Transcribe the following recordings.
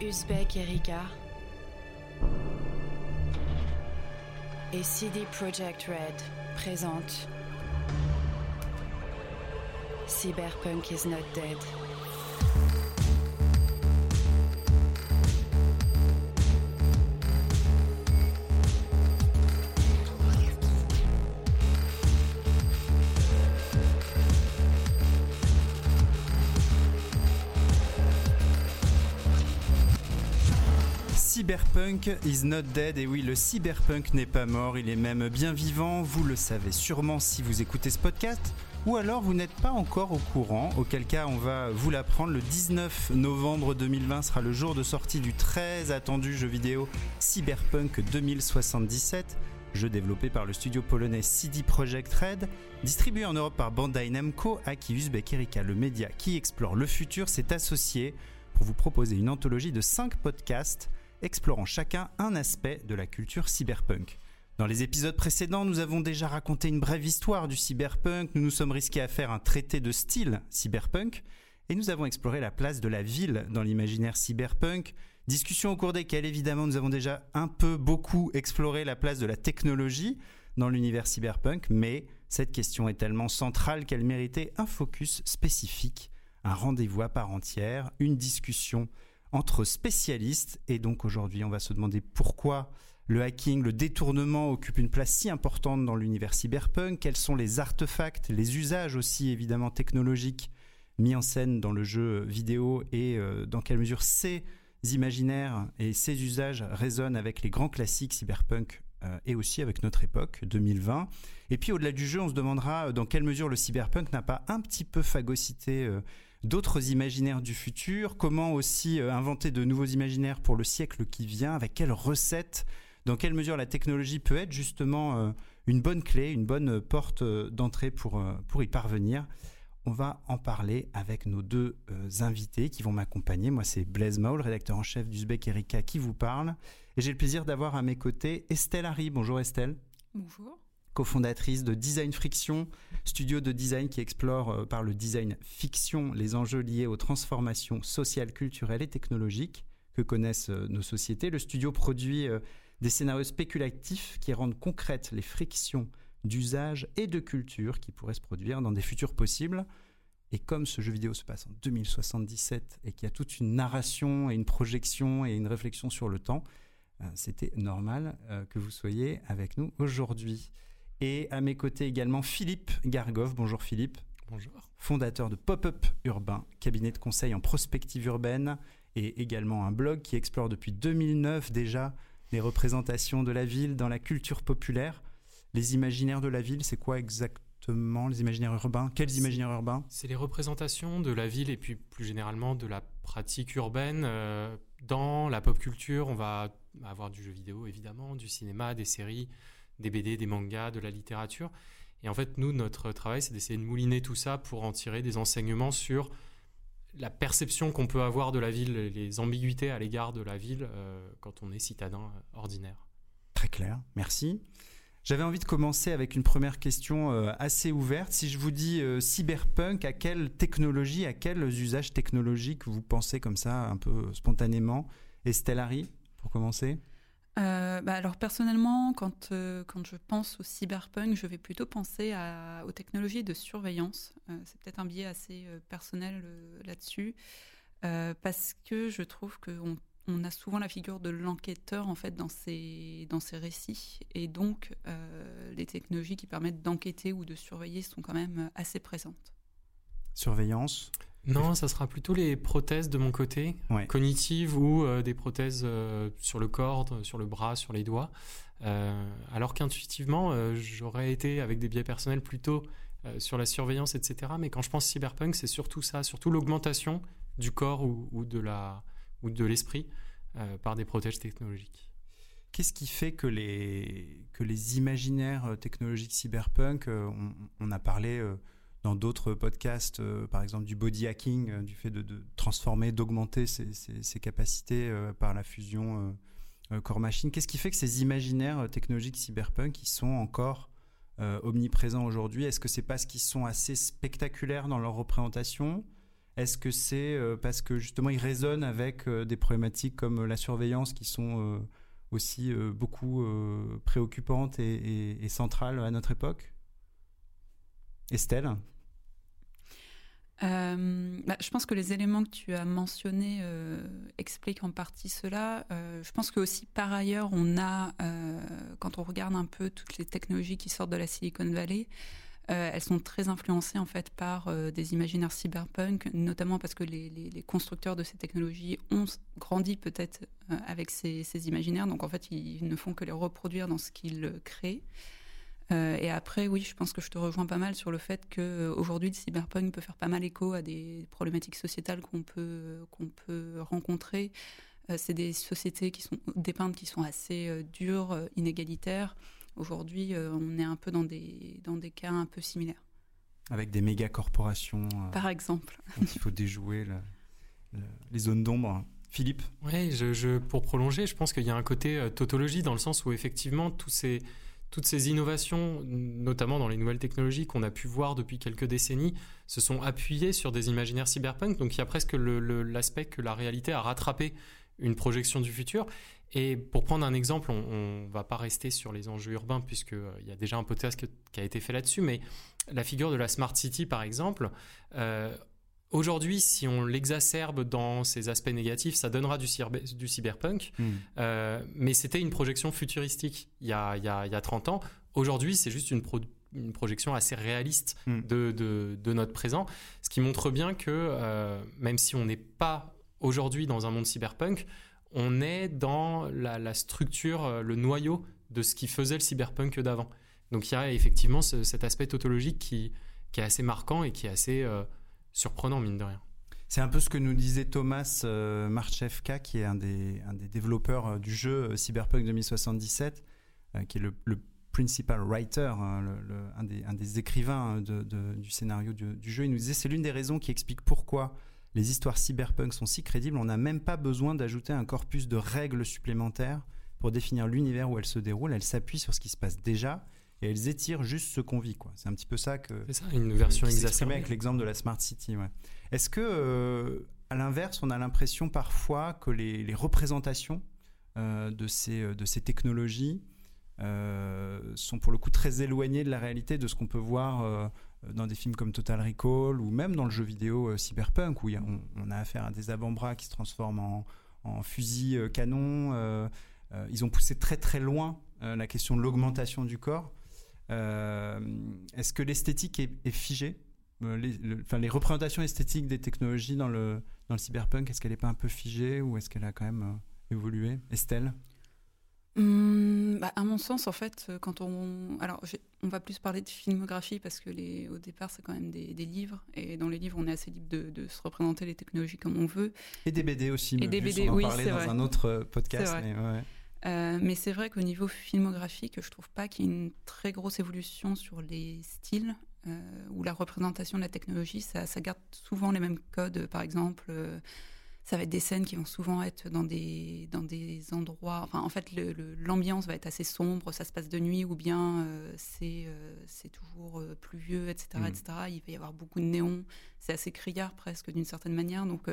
Uzbek Erika et CD Projekt Red présentent Cyberpunk is not dead. Cyberpunk is not dead, et oui, le cyberpunk n'est pas mort, il est même bien vivant, vous le savez sûrement si vous écoutez ce podcast, ou alors vous n'êtes pas encore au courant, auquel cas on va vous l'apprendre, le 19 novembre 2020 sera le jour de sortie du très attendu jeu vidéo Cyberpunk 2077, jeu développé par le studio polonais CD Projekt Red, distribué en Europe par Bandai Namco, à qui Uzbek Erika, le média qui explore le futur, s'est associé pour vous proposer une anthologie de 5 podcasts explorant chacun un aspect de la culture cyberpunk. Dans les épisodes précédents, nous avons déjà raconté une brève histoire du cyberpunk, nous nous sommes risqués à faire un traité de style cyberpunk, et nous avons exploré la place de la ville dans l'imaginaire cyberpunk, discussion au cours desquelles évidemment nous avons déjà un peu beaucoup exploré la place de la technologie dans l'univers cyberpunk, mais cette question est tellement centrale qu'elle méritait un focus spécifique, un rendez-vous à part entière, une discussion entre spécialistes, et donc aujourd'hui on va se demander pourquoi le hacking, le détournement occupent une place si importante dans l'univers cyberpunk, quels sont les artefacts, les usages aussi évidemment technologiques mis en scène dans le jeu vidéo, et dans quelle mesure ces imaginaires et ces usages résonnent avec les grands classiques cyberpunk et aussi avec notre époque 2020. Et puis au-delà du jeu, on se demandera dans quelle mesure le cyberpunk n'a pas un petit peu phagocyté d'autres imaginaires du futur, comment aussi inventer de nouveaux imaginaires pour le siècle qui vient, avec quelles recettes, dans quelle mesure la technologie peut être justement une bonne clé, une bonne porte d'entrée pour y parvenir. On va en parler avec nos deux invités qui vont m'accompagner. Moi, c'est Blaise Maul, rédacteur en chef d'Uzbek Erika, qui vous parle. Et j'ai le plaisir d'avoir à mes côtés Estelle Harry. Bonjour Estelle. Bonjour. Co-fondatrice de Design Friction, studio de design qui explore par le design fiction les enjeux liés aux transformations sociales, culturelles et technologiques que connaissent nos sociétés. Le studio produit des scénarios spéculatifs qui rendent concrètes les frictions d'usage et de culture qui pourraient se produire dans des futurs possibles. Et comme ce jeu vidéo se passe en 2077 et qu'il y a toute une narration et une projection et une réflexion sur le temps, c'était normal que vous soyez avec nous aujourd'hui. Et à mes côtés également, Philippe Gargov. Bonjour Philippe. Bonjour. Fondateur de Pop-up Urbain, cabinet de conseil en prospective urbaine, et également un blog qui explore depuis 2009 déjà les représentations de la ville dans la culture populaire. Les imaginaires de la ville, c'est quoi exactement les imaginaires urbains ? Quels imaginaires urbains ? C'est les représentations de la ville et puis plus généralement de la pratique urbaine. Dans la pop culture, on va avoir du jeu vidéo évidemment, du cinéma, des séries, des BD, des mangas, de la littérature. Et en fait, nous, notre travail, c'est d'essayer de mouliner tout ça pour en tirer des enseignements sur la perception qu'on peut avoir de la ville, les ambiguïtés à l'égard de la ville quand on est citadin ordinaire. Très clair, merci. J'avais envie de commencer avec une première question assez ouverte. Si je vous dis cyberpunk, à quelle technologie, à quels usages technologiques vous pensez comme ça, un peu spontanément ? Estelle Harry, pour commencer ? Alors personnellement, quand je pense au cyberpunk, je vais plutôt penser aux technologies de surveillance. C'est peut-être un biais assez personnel là-dessus, parce que je trouve qu'on a souvent la figure de l'enquêteur en fait dans ces récits, et donc les technologies qui permettent d'enquêter ou de surveiller sont quand même assez présentes. Surveillance ? Non, ça sera plutôt les prothèses de mon côté, ouais. Cognitives ou des prothèses sur le corps, sur le bras, sur les doigts. Alors qu'intuitivement, j'aurais été avec des biais personnels plutôt sur la surveillance, etc. Mais quand je pense cyberpunk, c'est surtout ça, surtout l'augmentation du corps ou de l'esprit par des prothèses technologiques. Qu'est-ce qui fait que les imaginaires technologiques cyberpunk, on a parlé... dans d'autres podcasts, par exemple du body hacking, du fait de transformer, d'augmenter ses capacités par la fusion corps-machine. Qu'est-ce qui fait que ces imaginaires technologiques cyberpunk ils sont encore omniprésents aujourd'hui ? Est-ce que ce n'est pas ce qu'ils sont assez spectaculaires dans leur représentation ? Est-ce que c'est parce que justement il résonne avec des problématiques comme la surveillance qui sont aussi beaucoup préoccupantes et centrales à notre époque ? Estelle ? Je pense que les éléments que tu as mentionnés expliquent en partie cela. Je pense que aussi par ailleurs, on a, quand on regarde un peu toutes les technologies qui sortent de la Silicon Valley, elles sont très influencées en fait par des imaginaires cyberpunk, notamment parce que les constructeurs de ces technologies ont grandi peut-être avec ces imaginaires. Donc en fait, ils ne font que les reproduire dans ce qu'ils créent. Et après, oui, je pense que je te rejoins pas mal sur le fait qu'aujourd'hui, le cyberpunk peut faire pas mal écho à des problématiques sociétales qu'on peut rencontrer. C'est des sociétés qui sont dépeintes, qui sont assez dures, inégalitaires. Aujourd'hui, on est un peu dans des cas un peu similaires. Avec des méga-corporations. Par exemple. Donc, il faut déjouer les zones d'ombre. Philippe ? Oui, pour prolonger, je pense qu'il y a un côté tautologie dans le sens où effectivement, toutes ces innovations, notamment dans les nouvelles technologies qu'on a pu voir depuis quelques décennies, se sont appuyées sur des imaginaires cyberpunk. Donc il y a presque l'aspect que la réalité a rattrapé une projection du futur. Et pour prendre un exemple, on ne va pas rester sur les enjeux urbains puisqu'il y a déjà un podcast qui a été fait là-dessus, mais la figure de la Smart City, par exemple, aujourd'hui, si on l'exacerbe dans ses aspects négatifs, ça donnera du cyberpunk. Mais c'était une projection futuristique il y a 30 ans. Aujourd'hui, c'est juste une projection assez réaliste de notre présent. Ce qui montre bien que même si on n'est pas aujourd'hui dans un monde cyberpunk, on est dans la structure, le noyau de ce qui faisait le cyberpunk d'avant. Donc il y a effectivement cet aspect tautologique qui est assez marquant et qui est assez... surprenant, mine de rien. C'est un peu ce que nous disait Thomas Marchefka, qui est un des développeurs du jeu Cyberpunk 2077, qui est le principal writer, un des écrivains du scénario du jeu. Il nous disait, c'est l'une des raisons qui explique pourquoi les histoires cyberpunk sont si crédibles. On n'a même pas besoin d'ajouter un corpus de règles supplémentaires pour définir l'univers où elles se déroulent. Elles s'appuient sur ce qui se passe déjà. Et elles étirent juste ce qu'on vit, quoi. C'est un petit peu ça que... C'est ça, une version exacerbée. Avec l'exemple de la Smart City, ouais. Est-ce que, à l'inverse, on a l'impression parfois que les représentations de ces technologies sont pour le coup très éloignées de la réalité, de ce qu'on peut voir dans des films comme Total Recall ou même dans le jeu vidéo Cyberpunk, où on a affaire à des avant-bras qui se transforment en fusils canon. Ils ont poussé très très loin la question de l'augmentation du corps. Est-ce que l'esthétique est figée ? Les représentations esthétiques des technologies dans le cyberpunk, est-ce qu'elle n'est pas un peu figée ou est-ce qu'elle a quand même évolué ? Estelle ? À mon sens, en fait, quand on va plus parler de filmographie parce que au départ, c'est quand même des livres. Et dans les livres, on est assez libre de se représenter les technologies comme on veut. Et des BD aussi. Et des BD, oui, c'est vrai. On en parlait dans un autre podcast. C'est vrai. Mais ouais. Mais c'est vrai qu'au niveau filmographique, je trouve pas qu'il y ait une très grosse évolution sur les styles ou la représentation de la technologie. Ça garde souvent les mêmes codes. Par exemple, ça va être des scènes qui vont souvent être dans des endroits... Enfin, en fait, l'ambiance va être assez sombre, ça se passe de nuit ou bien c'est toujours pluvieux, etc., etc. Il va y avoir beaucoup de néons. C'est assez criard presque d'une certaine manière. Donc...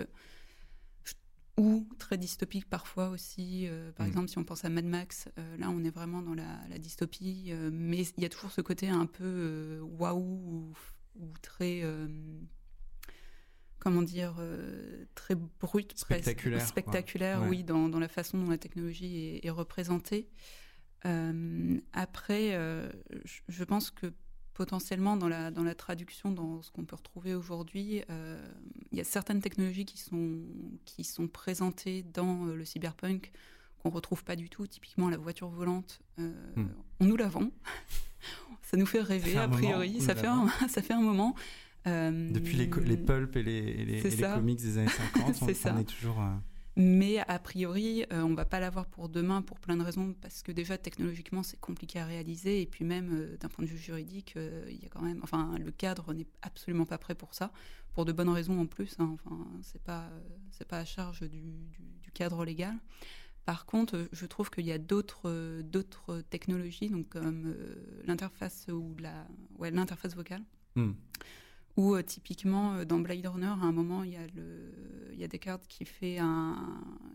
ou très dystopique parfois aussi. Par exemple, si on pense à Mad Max, là, on est vraiment dans la dystopie. Mais il y a toujours ce côté un peu waouh ou très... comment dire, très brut, spectaculaire, presque, spectaculaire, ouais. Oui, dans la façon dont la technologie est représentée. Après, je pense que potentiellement dans la traduction, dans ce qu'on peut retrouver aujourd'hui, il y a certaines technologies qui sont présentées dans le cyberpunk qu'on retrouve pas du tout. Typiquement la voiture volante, on nous la vend, ça nous fait rêver a priori, ça fait un moment. Depuis les pulps et les comics des années 50, on est toujours... Mais a priori, on ne va pas l'avoir pour demain pour plein de raisons, parce que déjà technologiquement c'est compliqué à réaliser et puis même d'un point de vue juridique, il y a quand même, enfin le cadre n'est absolument pas prêt pour ça, pour de bonnes raisons en plus. Hein, enfin c'est pas à charge du cadre légal. Par contre, je trouve qu'il y a d'autres technologies, donc comme l'interface vocale. Ou typiquement dans Blade Runner, à un moment, il y a Descartes qui fait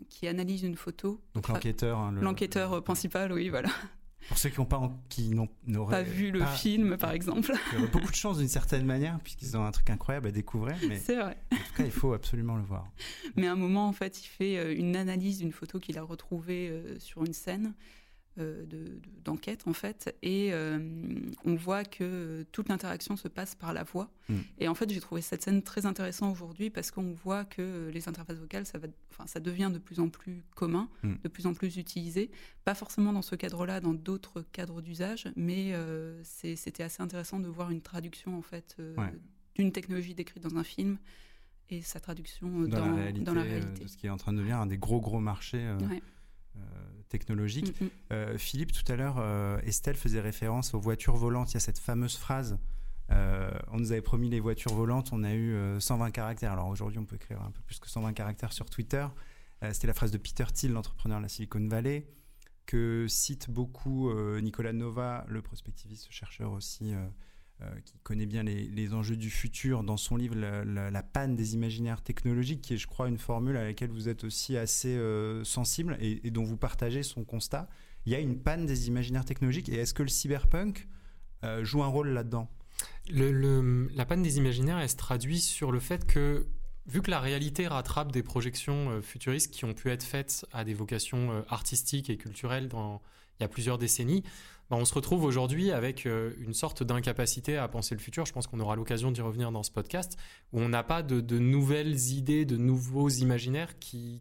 qui analyse une photo. Donc l'enquêteur, l'enquêteur principal, oui, voilà. Pour ceux qui n'auraient pas vu le film, par exemple. Il y aurait beaucoup de chance d'une certaine manière, puisqu'ils ont un truc incroyable à découvrir. Mais c'est vrai. En tout cas, il faut absolument le voir. Mais à un moment, en fait, il fait une analyse d'une photo qu'il a retrouvée sur une scène d'enquête, en fait. Et on voit que toute l'interaction se passe par la voix. Et en fait, j'ai trouvé cette scène très intéressante aujourd'hui, parce qu'on voit que les interfaces vocales, ça devient de plus en plus commun, de plus en plus utilisé. Pas forcément dans ce cadre-là, dans d'autres cadres d'usage, mais c'était assez intéressant de voir une traduction, en fait, d'une technologie décrite dans un film et sa traduction dans la réalité. Ce qui est en train de devenir un des gros marchés technologique. Philippe, tout à l'heure, Estelle faisait référence aux voitures volantes. Il y a cette fameuse phrase, on nous avait promis les voitures volantes, on a eu 120 caractères. Alors aujourd'hui, on peut écrire un peu plus que 120 caractères sur Twitter. C'était la phrase de Peter Thiel, l'entrepreneur de la Silicon Valley, que cite beaucoup Nicolas Nova, le prospectiviste, chercheur aussi, qui connaît bien les enjeux du futur, dans son livre La panne des imaginaires technologiques, qui est, je crois, une formule à laquelle vous êtes aussi assez sensible et dont vous partagez son constat. Il y a une panne des imaginaires technologiques, et est-ce que le cyberpunk joue un rôle là-dedans ? La panne des imaginaires, elle se traduit sur le fait que, vu que la réalité rattrape des projections futuristes qui ont pu être faites à des vocations artistiques et culturelles il y a plusieurs décennies, on se retrouve aujourd'hui avec une sorte d'incapacité à penser le futur. Je pense qu'on aura l'occasion d'y revenir dans ce podcast, où on n'a pas de nouvelles idées, de nouveaux imaginaires qui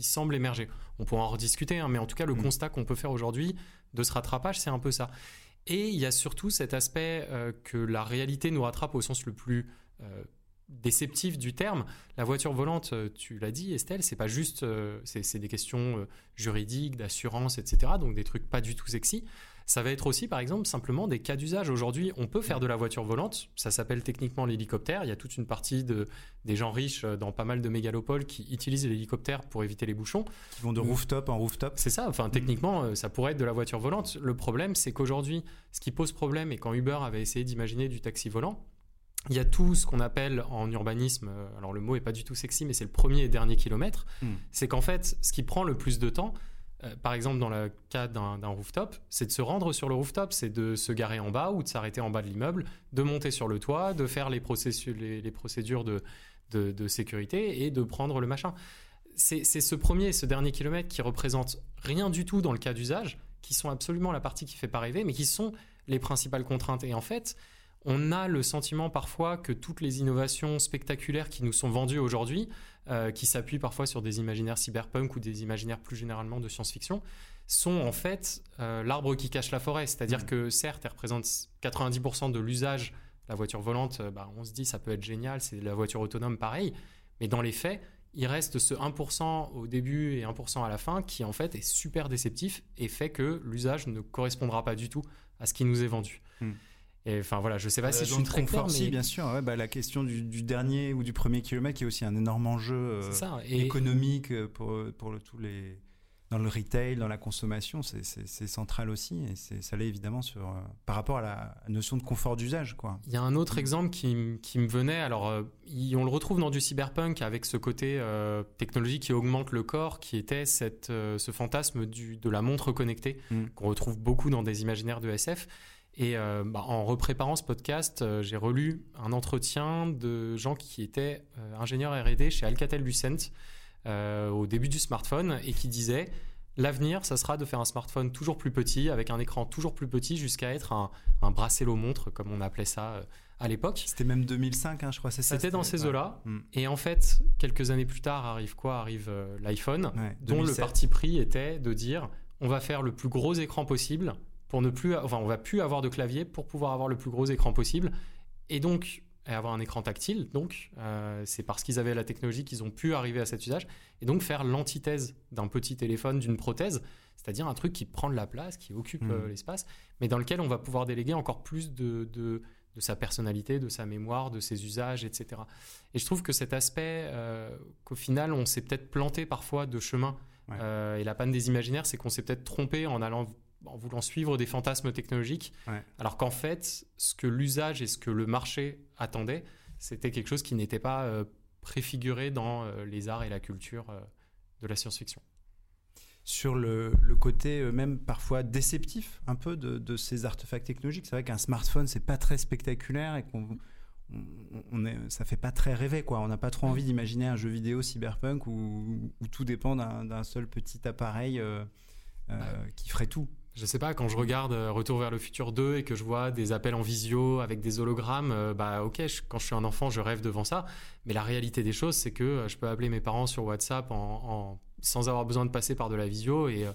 semblent émerger. On pourra en rediscuter, mais en tout cas, le constat qu'on peut faire aujourd'hui de ce rattrapage, c'est un peu ça. Et il y a surtout cet aspect que la réalité nous rattrape au sens le plus déceptif du terme. La voiture volante, tu l'as dit, Estelle, c'est pas juste... c'est des questions juridiques, d'assurance, etc. Donc des trucs pas du tout sexy. Ça va être aussi, par exemple, simplement des cas d'usage. Aujourd'hui, on peut faire de la voiture volante. Ça s'appelle techniquement l'hélicoptère. Il y a toute une partie des gens riches dans pas mal de mégalopoles qui utilisent l'hélicoptère pour éviter les bouchons. Qui vont de rooftop en rooftop. C'est ça. Enfin, techniquement, ça pourrait être de la voiture volante. Le problème, c'est qu'aujourd'hui, ce qui pose problème, et quand Uber avait essayé d'imaginer du taxi volant, il y a tout ce qu'on appelle en urbanisme, alors le mot n'est pas du tout sexy, mais c'est le premier et dernier kilomètre, c'est qu'en fait, ce qui prend le plus de temps, par exemple dans le cas d'un rooftop, c'est de se rendre sur le rooftop, c'est de se garer en bas ou de s'arrêter en bas de l'immeuble, de monter sur le toit, de faire les procédures de sécurité et de prendre le machin. C'est ce premier et ce dernier kilomètre qui représentent rien du tout dans le cas d'usage, qui sont absolument la partie qui ne fait pas rêver, mais qui sont les principales contraintes. Et en fait... on a le sentiment parfois que toutes les innovations spectaculaires qui nous sont vendues aujourd'hui, qui s'appuient parfois sur des imaginaires cyberpunk ou des imaginaires plus généralement de science-fiction, sont en fait l'arbre qui cache la forêt. C'est-à-dire que certes, elle représente 90% de l'usage. La voiture volante, on se dit ça peut être génial, c'est la voiture autonome pareil. Mais dans les faits, il reste ce 1% au début et 1% à la fin qui en fait est super déceptif et fait que l'usage ne correspondra pas du tout à ce qui nous est vendu. Et enfin voilà, je sais pas si je suis très clair, mais bien sûr, la question du dernier ou du premier kilomètre qui est aussi un énorme enjeu économique pour dans le retail, dans la consommation, c'est central aussi, et ça l'est évidemment par rapport à la notion de confort d'usage, quoi. Il y a un autre exemple qui me venait. Alors on le retrouve dans du cyberpunk avec ce côté technologie qui augmente le corps, qui était ce fantasme de la montre connectée qu'on retrouve beaucoup dans des imaginaires de SF. Et en repréparant ce podcast, j'ai relu un entretien de gens qui étaient ingénieurs R&D chez Alcatel Lucent au début du smartphone, et qui disaient « L'avenir, ça sera de faire un smartphone toujours plus petit, avec un écran toujours plus petit, jusqu'à être un bracelot-montre, comme on appelait ça à l'époque. » C'était même 2005, je crois. C'était dans ces eaux-là. Et en fait, quelques années plus tard, arrive l'iPhone, dont 2007. Le parti pris était de dire « On va faire le plus gros écran possible ». Pour ne plus, on va plus avoir de clavier pour pouvoir avoir le plus gros écran possible et donc avoir un écran tactile. Donc, c'est parce qu'ils avaient la technologie qu'ils ont pu arriver à cet usage et donc faire l'antithèse d'un petit téléphone, d'une prothèse, c'est-à-dire un truc qui prend de la place, qui occupe l'espace, mais dans lequel on va pouvoir déléguer encore plus de sa personnalité, de sa mémoire, de ses usages, etc. Et je trouve que cet aspect, qu'au final, on s'est peut-être planté parfois de chemin. Et la panne des imaginaires, c'est qu'on s'est peut-être trompé en voulant suivre des fantasmes technologiques, alors qu'en fait, ce que l'usage et ce que le marché attendait, c'était quelque chose qui n'était pas préfiguré dans les arts et la culture de la science-fiction. Sur le côté même parfois déceptif un peu de ces artefacts technologiques, c'est vrai qu'un smartphone c'est pas très spectaculaire et ça fait pas très rêver quoi. On n'a pas trop envie d'imaginer un jeu vidéo cyberpunk où tout dépend d'un seul petit appareil qui ferait tout. Je sais pas, quand je regarde Retour vers le futur 2 et que je vois des appels en visio avec des hologrammes, quand je suis un enfant, je rêve devant ça. Mais la réalité des choses, c'est que je peux appeler mes parents sur WhatsApp sans avoir besoin de passer par de la visio et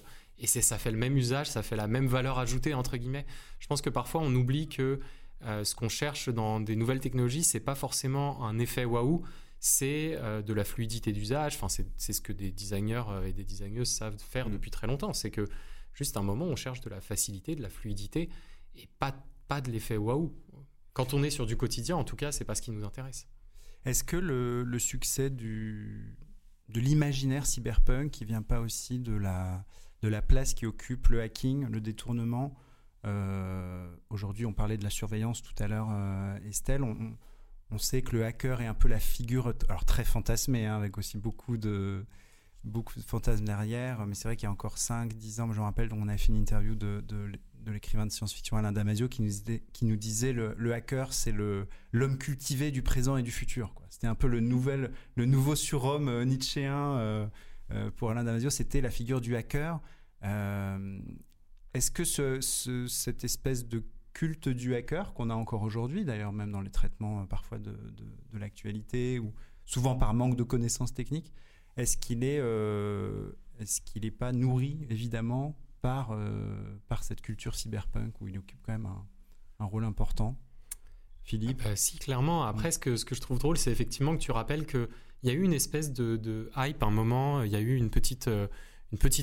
ça fait le même usage, ça fait la même valeur ajoutée, entre guillemets. Je pense que parfois, on oublie que ce qu'on cherche dans des nouvelles technologies, c'est pas forcément un effet waouh, c'est de la fluidité d'usage. Enfin, c'est ce que des designers et des designeuses savent faire depuis très longtemps. C'est que juste un moment, on cherche de la facilité, de la fluidité et pas de l'effet waouh. Quand on est sur du quotidien, en tout cas, c'est pas ce qui nous intéresse. Est-ce que le succès de l'imaginaire cyberpunk qui vient pas aussi de la place qui occupe le hacking, le détournement? Aujourd'hui, on parlait de la surveillance tout à l'heure, Estelle. On sait que le hacker est un peu la figure, alors très fantasmée, hein, avec aussi beaucoup de fantasmes derrière, mais c'est vrai qu'il y a encore 5-10 ans, je me rappelle, on a fait une interview de l'écrivain de science-fiction Alain Damasio qui nous disait le hacker, c'est l'homme cultivé du présent et du futur, quoi. C'était un peu le nouveau surhomme nietzschéen pour Alain Damasio, c'était la figure du hacker. Est-ce que cette espèce de culte du hacker, qu'on a encore aujourd'hui, d'ailleurs même dans les traitements parfois de l'actualité, ou souvent par manque de connaissances techniques, est-ce qu'il est pas nourri évidemment par cette culture cyberpunk où il occupe quand même un rôle important, Philippe? Si, clairement. Après, ce que je trouve drôle, c'est effectivement que tu rappelles qu'il y a eu une espèce de hype à un moment. Il y a eu une petite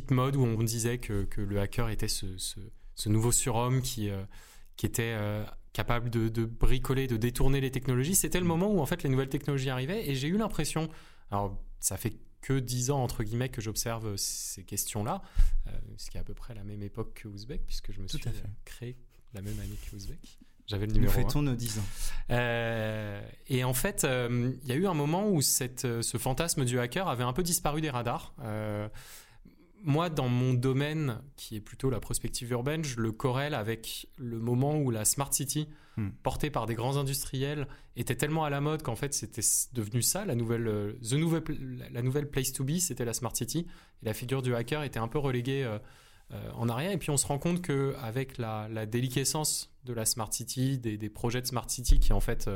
mode où on disait que le hacker était ce nouveau surhomme qui était capable de bricoler, de détourner les technologies. C'était le moment où en fait les nouvelles technologies arrivaient et j'ai eu l'impression, alors ça fait que 10 ans, entre guillemets, que j'observe ces questions-là, ce qui est à peu près la même époque que Ouzbek, puisque je me suis créé la même année que Ouzbek. J'avais le numéro 1. Nous fêtons nos 10 ans. Et en fait, il y a eu un moment où ce fantasme du hacker avait un peu disparu des radars. Moi, dans mon domaine, qui est plutôt la prospective urbaine, je le corrèle avec le moment où la Smart City, portée par des grands industriels, était tellement à la mode qu'en fait, c'était devenu ça, la nouvelle place to be, c'était la Smart City. Et la figure du hacker était un peu reléguée en arrière. Et puis, on se rend compte qu'avec la déliquescence de la Smart City, des projets de Smart City qui, en fait,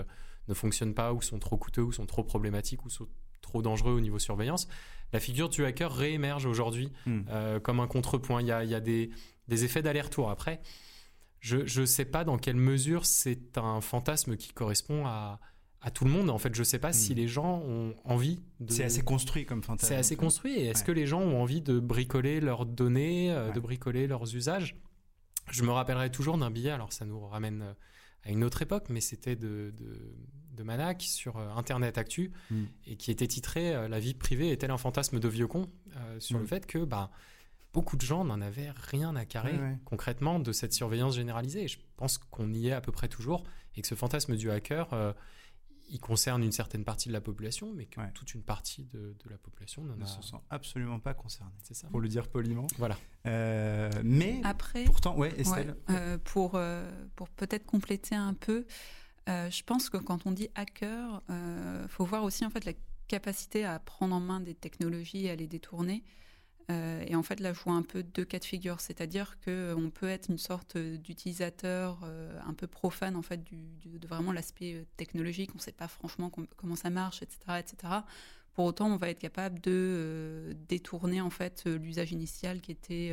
ne fonctionnent pas ou sont trop coûteux ou sont trop problématiques ou sont trop dangereux au niveau surveillance, la figure du hacker réémerge aujourd'hui comme un contrepoint. Il y a des effets d'aller-retour. Après, je ne sais pas dans quelle mesure c'est un fantasme qui correspond à tout le monde. En fait, je ne sais pas si les gens ont envie de... C'est assez construit comme fantasme. C'est assez construit. Et est-ce que les gens ont envie de bricoler leurs données, de bricoler leurs usages? Je me rappellerai toujours d'un billet, alors ça nous ramène à une autre époque, mais c'était de Manac sur Internet Actu et qui était titré « La vie privée est-elle un fantasme de vieux con ?» sur le fait que beaucoup de gens n'en avaient rien à carrer concrètement de cette surveillance généralisée. Et je pense qu'on y est à peu près toujours et que ce fantasme du hacker, il concerne une certaine partie de la population, mais que toute une partie de la population ne se sent absolument pas concernée. C'est ça, pour le dire poliment. Voilà. Mais après, pourtant, Estelle. Pour peut-être compléter un peu, je pense que quand on dit hacker, faut voir aussi en fait la capacité à prendre en main des technologies et à les détourner. Et en fait, là, je vois un peu deux cas de figure, c'est-à-dire qu'on peut être une sorte d'utilisateur un peu profane en fait de vraiment l'aspect technologique. On ne sait pas franchement comment ça marche, etc., etc. Pour autant, on va être capable de détourner en fait l'usage initial qui était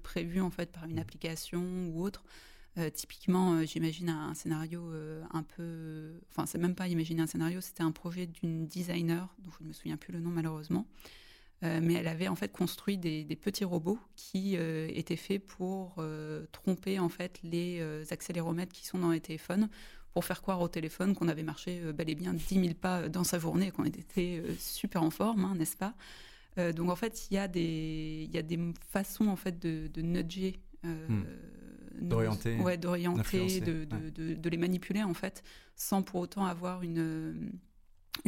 prévu en fait par une application ou autre. Typiquement, j'imagine un scénario un peu... Enfin, c'est même pas imaginer un scénario, c'était un projet d'une designer, dont je ne me souviens plus le nom malheureusement. Mais elle avait en fait construit des petits robots qui étaient faits pour tromper en fait les accéléromètres qui sont dans les téléphones, pour faire croire au téléphone qu'on avait marché bel et bien 10 000 pas dans sa journée et qu'on était super en forme, hein, n'est-ce pas? Donc en fait, il y a des façons en fait de nudger d'orienter, de les manipuler en fait, sans pour autant avoir une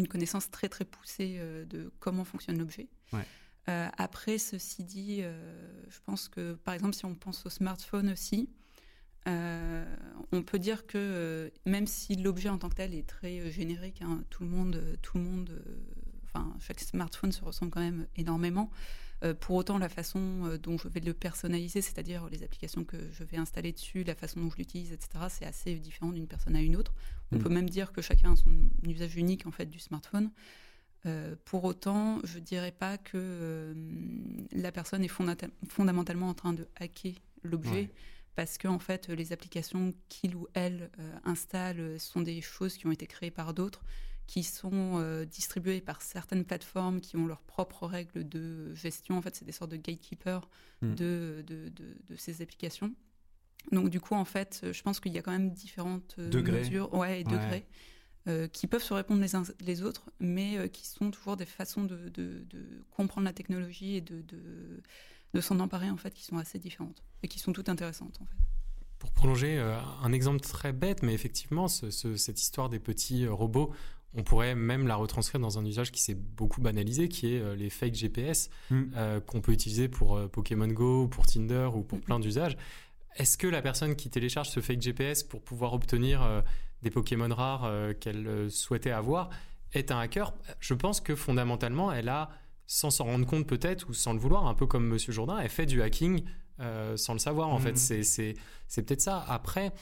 connaissance très très poussée de comment fonctionne l'objet. Ouais. Après, ceci dit, je pense que par exemple si on pense au smartphone aussi, on peut dire que même si l'objet en tant que tel est très générique, hein, tout le monde, enfin chaque smartphone se ressemble quand même énormément. Pour autant, la façon dont je vais le personnaliser, c'est-à-dire les applications que je vais installer dessus, la façon dont je l'utilise, etc., c'est assez différent d'une personne à une autre. On peut même dire que chacun a son usage unique en fait du smartphone. Pour autant, je dirais pas que la personne est fondamentalement en train de hacker l'objet. Ouais. Parce que en fait, les applications qu'il ou elle installe sont des choses qui ont été créées par d'autres, qui sont distribuées par certaines plateformes qui ont leurs propres règles de gestion. En fait, c'est des sortes de gatekeepers de ces applications. Donc, du coup, en fait, je pense qu'il y a quand même différentes mesures, degrés, qui peuvent se répondre les uns les autres, mais qui sont toujours des façons de comprendre la technologie et de s'en emparer en fait, qui sont assez différentes et qui sont toutes intéressantes en fait. Pour prolonger un exemple très bête, mais effectivement cette histoire des petits robots, on pourrait même la retranscrire dans un usage qui s'est beaucoup banalisé, qui est les fake GPS qu'on peut utiliser pour Pokémon Go, pour Tinder ou pour plein d'usages. Est-ce que la personne qui télécharge ce fake GPS pour pouvoir obtenir des Pokémon rares qu'elle souhaitait avoir est un hacker? Je pense que fondamentalement elle a, sans s'en rendre compte peut-être, ou sans le vouloir, un peu comme Monsieur Jourdain, elle fait du hacking sans le savoir, en fait. C'est peut-être ça. Après,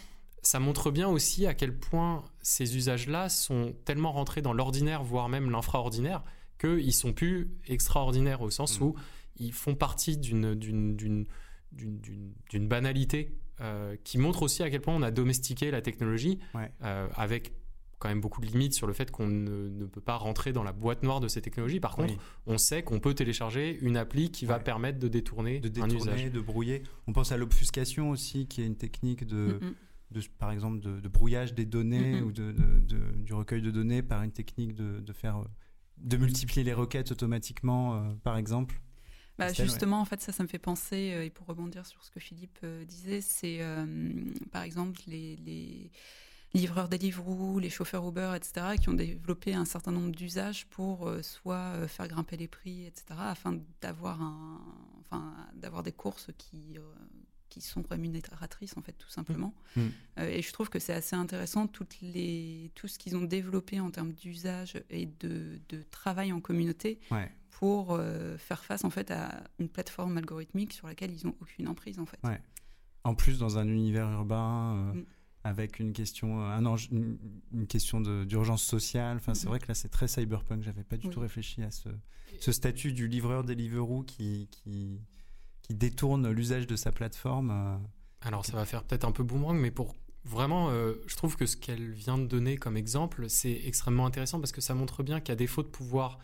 ça montre bien aussi à quel point ces usages-là sont tellement rentrés dans l'ordinaire, voire même l'infraordinaire, qu'ils sont plus extraordinaires, au sens où ils font partie d'une banalité qui montre aussi à quel point on a domestiqué la technologie, avec quand même beaucoup de limites sur le fait qu'on ne peut pas rentrer dans la boîte noire de ces technologies. Par contre, on sait qu'on peut télécharger une appli qui va permettre de détourner un usage, de brouiller. On pense à l'obfuscation aussi, qui est une technique par exemple de brouillage des données ou du recueil de données par une technique de multiplier les requêtes automatiquement, par exemple. Bah, justement, en fait, ça me fait penser, et pour rebondir sur ce que Philippe disait, c'est par exemple les livreurs Deliveroo, les chauffeurs Uber, etc., qui ont développé un certain nombre d'usages pour soit faire grimper les prix, etc., afin d'avoir des courses qui sont rémunératrices, en fait, tout simplement. Et je trouve que c'est assez intéressant, tout ce qu'ils ont développé en termes d'usage et de travail en communauté pour faire face, en fait, à une plateforme algorithmique sur laquelle ils n'ont aucune emprise, en fait. Ouais. En plus, dans un univers urbain... avec une question, une question d'urgence sociale. Enfin, c'est vrai que là, c'est très cyberpunk. J'avais pas du tout réfléchi à ce statut du livreur Deliveroo qui détourne l'usage de sa plateforme. Alors, ça va faire peut-être un peu boomerang, mais pour vraiment, je trouve que ce qu'elle vient de donner comme exemple, c'est extrêmement intéressant, parce que ça montre bien qu'à défaut de pouvoir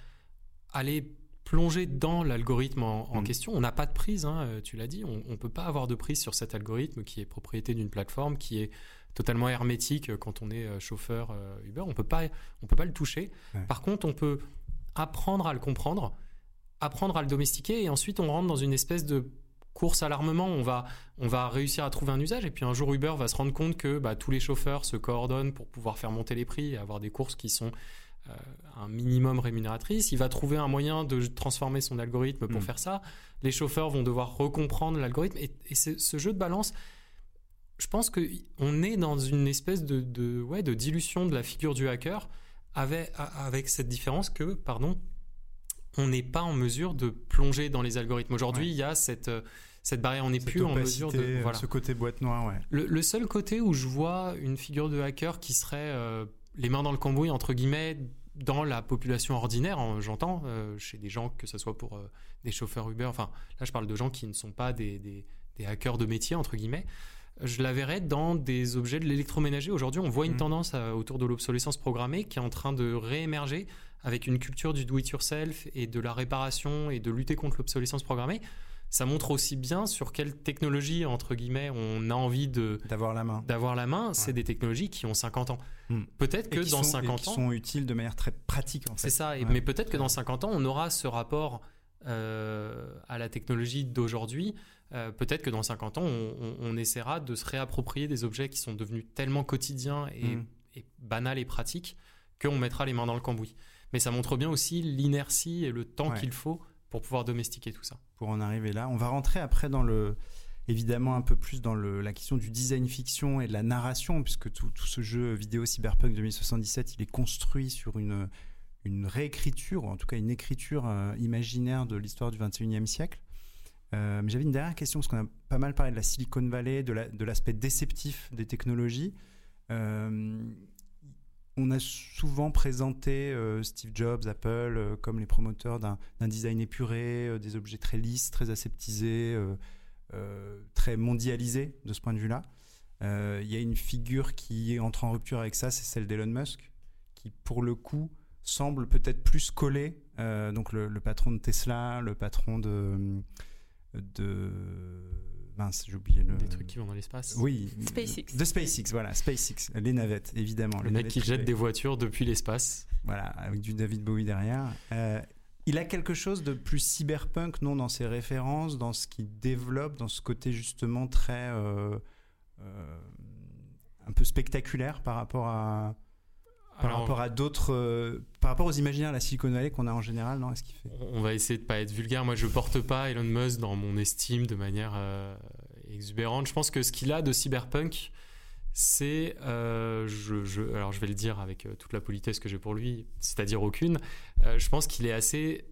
aller plonger dans l'algorithme en question, on n'a pas de prise, hein, tu l'as dit, on ne peut pas avoir de prise sur cet algorithme qui est propriété d'une plateforme, qui est totalement hermétique quand on est chauffeur Uber. On peut pas le toucher. Ouais. Par contre, on peut apprendre à le comprendre, apprendre à le domestiquer, et ensuite on rentre dans une espèce de course à l'armement. On va réussir à trouver un usage, et puis un jour Uber va se rendre compte que tous les chauffeurs se coordonnent pour pouvoir faire monter les prix et avoir des courses qui sont un minimum rémunératrice. Il va trouver un moyen de transformer son algorithme pour faire ça. Les chauffeurs vont devoir recomprendre l'algorithme, et ce jeu de balance, je pense qu'on est dans une espèce de dilution de la figure du hacker, avec cette différence que, on n'est pas en mesure de plonger dans les algorithmes. Aujourd'hui, il y a cette barrière, on n'est plus en mesure de... Voilà. Ce côté boîte noire, Le seul côté où je vois une figure de hacker qui serait... les mains dans le cambouis, entre guillemets, dans la population ordinaire, j'entends, chez des gens, que ce soit pour des chauffeurs Uber, enfin, là, je parle de gens qui ne sont pas des hackers de métier, entre guillemets, je la verrais dans des objets de l'électroménager. Aujourd'hui, on voit une tendance autour de l'obsolescence programmée qui est en train de réémerger, avec une culture du do-it-yourself et de la réparation et de lutter contre l'obsolescence programmée. Ça montre aussi bien sur quelle technologie, entre guillemets, on a envie d'avoir la main. C'est des technologies qui ont 50 ans. Peut-être que dans 50 ans... Et qui sont utiles de manière très pratique, en fait. C'est ça, mais peut-être que dans 50 ans, on aura ce rapport à la technologie d'aujourd'hui peut-être que dans 50 ans, on essaiera de se réapproprier des objets qui sont devenus tellement quotidiens et banals et pratiques qu'on mettra les mains dans le cambouis. Mais ça montre bien aussi l'inertie et le temps qu'il faut pour pouvoir domestiquer tout ça. Pour en arriver là, on va rentrer après dans le... évidemment un peu plus dans la question du design fiction et de la narration, puisque tout ce jeu vidéo Cyberpunk 2077, il est construit sur une réécriture, ou en tout cas une écriture imaginaire de l'histoire du 21e siècle. Mais j'avais une dernière question, parce qu'on a pas mal parlé de la Silicon Valley, de l'aspect déceptif des technologies. On a souvent présenté Steve Jobs, Apple, comme les promoteurs d'un design épuré, des objets très lisses, très aseptisés, très mondialisé de ce point de vue-là. Il y a une figure qui entre en rupture avec ça, c'est celle d'Elon Musk, qui pour le coup semble peut-être plus collé, donc le patron de Tesla, le patron de mince, j'ai oublié le... Des trucs qui vont dans l'espace. Oui. SpaceX. De SpaceX, voilà, SpaceX, les navettes, évidemment. Le mec qui jette des voitures depuis l'espace. Voilà, avec du David Bowie derrière. Il a quelque chose de plus cyberpunk, non, dans ses références, dans ce qu'il développe, dans ce côté justement très un peu spectaculaire par rapport à d'autres, par rapport aux imaginaires de la Silicon Valley qu'on a en général, non ? Est-ce qu'il fait ? On va essayer de pas être vulgaire. Moi, je porte pas Elon Musk dans mon estime de manière exubérante. Je pense que ce qu'il a de cyberpunk, c'est, alors je vais le dire avec toute la politesse que j'ai pour lui, c'est-à-dire aucune, je pense qu'il est assez...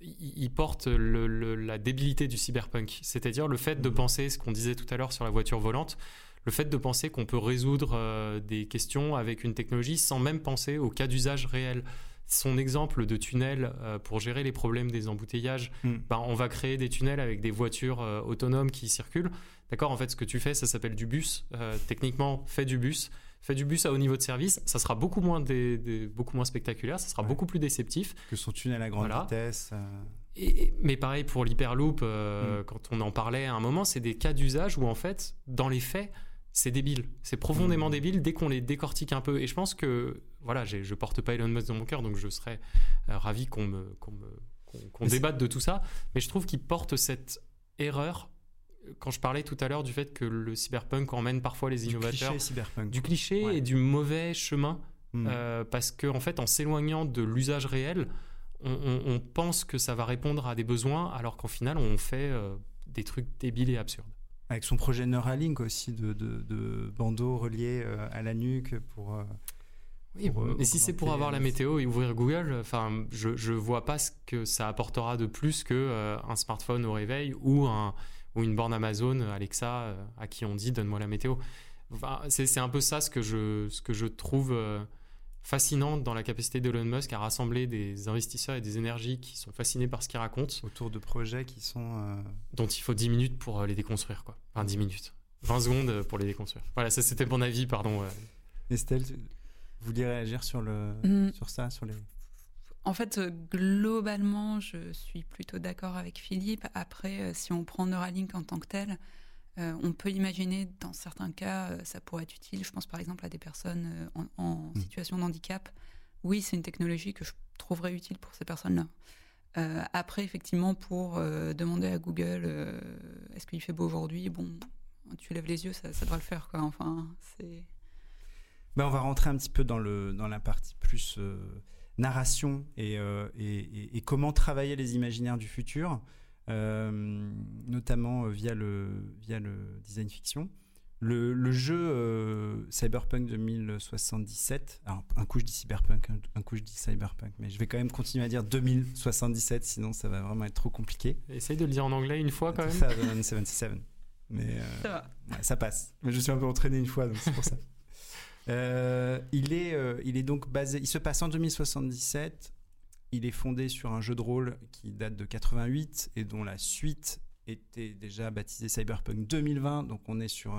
Il porte la débilité du cyberpunk, c'est-à-dire le fait de penser, ce qu'on disait tout à l'heure sur la voiture volante, le fait de penser qu'on peut résoudre des questions avec une technologie sans même penser au cas d'usage réel. Son exemple de tunnel pour gérer les problèmes des embouteillages, on va créer des tunnels avec des voitures autonomes qui circulent. D'accord, en fait, ce que tu fais, ça s'appelle du bus. Techniquement, fais du bus à haut niveau de service. Ça sera beaucoup moins, beaucoup moins spectaculaire, ça sera beaucoup plus déceptif. Que son tunnel à grande vitesse. Mais pareil pour l'hyperloop, quand on en parlait à un moment, c'est des cas d'usage où, en fait, dans les faits, c'est débile, c'est profondément débile dès qu'on les décortique un peu. Et je pense que, voilà, je porte pas Elon Musk dans mon cœur, donc je serais ravi qu'on débatte de tout ça. Mais je trouve qu'il porte cette erreur. Quand je parlais tout à l'heure du fait que le cyberpunk emmène parfois les innovateurs du cliché et du mauvais chemin, parce que en fait, en s'éloignant de l'usage réel, on pense que ça va répondre à des besoins, alors qu'en final, on fait des trucs débiles et absurdes. Avec son projet Neuralink aussi, de bandeaux reliés à la nuque pour... Oui, mais si c'est pour avoir la météo et ouvrir Google, enfin, je vois pas ce que ça apportera de plus qu'un smartphone au réveil ou une borne Amazon, Alexa, à qui on dit « donne-moi la météo ». Enfin, c'est un peu ça ce que je trouve fascinant dans la capacité d'Elon Musk à rassembler des investisseurs et des énergies qui sont fascinés par ce qu'il raconte. Autour de projets qui sont... Dont il faut 10 minutes pour les déconstruire, quoi. Enfin, 10 minutes. 20 secondes pour les déconstruire. Voilà, ça c'était mon avis, pardon. Estelle, vous vouliez réagir sur ça, sur les... En fait, globalement, je suis plutôt d'accord avec Philippe. Après, si on prend Neuralink en tant que tel, on peut imaginer, dans certains cas, ça pourrait être utile. Je pense par exemple à des personnes en situation d'handicap. Oui, c'est une technologie que je trouverais utile pour ces personnes-là. Après, effectivement, pour demander à Google est-ce qu'il fait beau aujourd'hui ? Bon, tu lèves les yeux, ça devrait le faire, quoi. Enfin, c'est... Ben, on va rentrer un petit peu dans la partie plus... narration et comment travailler les imaginaires du futur, notamment via le design fiction. Le jeu Cyberpunk 2077, alors un coup je dis cyberpunk, un coup je dis cyberpunk, mais je vais quand même continuer à dire 2077, sinon ça va vraiment être trop compliqué. Essaye de le dire en anglais une fois quand même. 2077, mais ça va. Ouais, ça passe. Mais je suis un peu entraîné une fois, donc c'est pour ça. Il est donc basé, il se passe en 2077, il est fondé sur un jeu de rôle qui date de 88 et dont la suite était déjà baptisée Cyberpunk 2020, donc on est sur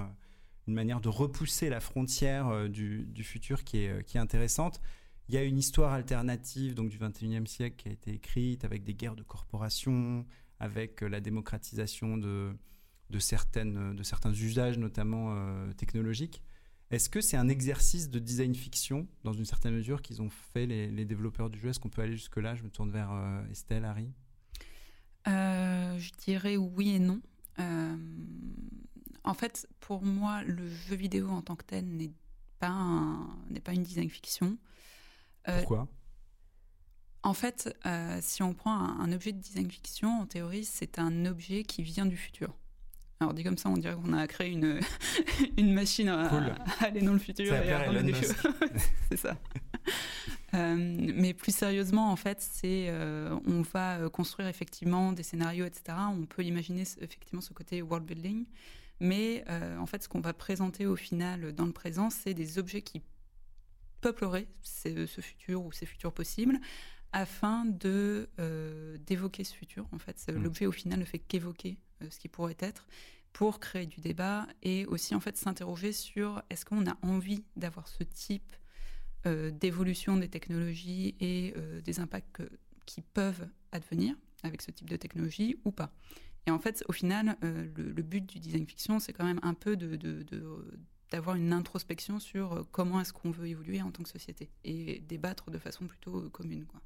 une manière de repousser la frontière du futur qui est intéressante. Il y a une histoire alternative donc, du 21e siècle qui a été écrite avec des guerres de corporations, avec la démocratisation de certains usages, notamment technologiques. Est-ce que c'est un exercice de design fiction, dans une certaine mesure, qu'ils ont fait les développeurs du jeu ? Est-ce qu'on peut aller jusque-là ? Je me tourne vers Estelle, Harry. Je dirais oui et non. En fait, pour moi, le jeu vidéo en tant que tel n'est pas une design fiction. Pourquoi ? En fait, si on prend un objet de design fiction, en théorie, c'est un objet qui vient du futur. Alors dit comme ça, on dirait qu'on a créé une machine à aller dans le futur. Ça et à prendre des choses. C'est ça. Mais plus sérieusement, en fait, on va construire effectivement des scénarios, etc. On peut imaginer effectivement ce côté world building, mais en fait, ce qu'on va présenter au final dans le présent, c'est des objets qui peupleraient ce futur ou ces futurs possibles, afin d'évoquer ce futur. En fait, l'objet au final ne fait qu'évoquer ce qui pourrait être, pour créer du débat et aussi en fait s'interroger sur est-ce qu'on a envie d'avoir ce type d'évolution des technologies et des impacts qui peuvent advenir avec ce type de technologie ou pas. Et en fait, au final, le but du design fiction, c'est quand même un peu d'avoir une introspection sur comment est-ce qu'on veut évoluer en tant que société et débattre de façon plutôt commune, quoi.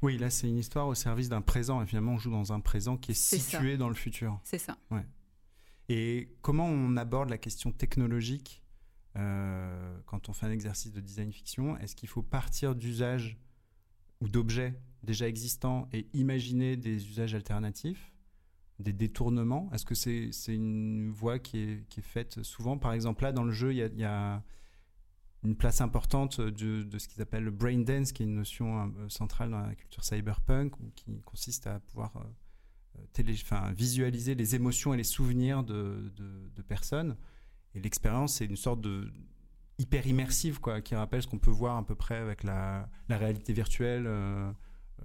Oui, là, c'est une histoire au service d'un présent. Et finalement, on joue dans un présent qui est situé dans le futur. C'est ça. Ouais. Et comment on aborde la question technologique quand on fait un exercice de design fiction ? Est-ce qu'il faut partir d'usages ou d'objets déjà existants et imaginer des usages alternatifs, des détournements ? Est-ce que c'est une voie qui est faite souvent ? Par exemple, là, dans le jeu, il y a une place importante de ce qu'ils appellent le brain dance, qui est une notion centrale dans la culture cyberpunk, ou qui consiste à pouvoir visualiser les émotions et les souvenirs de personnes. Et l'expérience, c'est une sorte de hyper immersive, quoi, qui rappelle ce qu'on peut voir à peu près avec la réalité virtuelle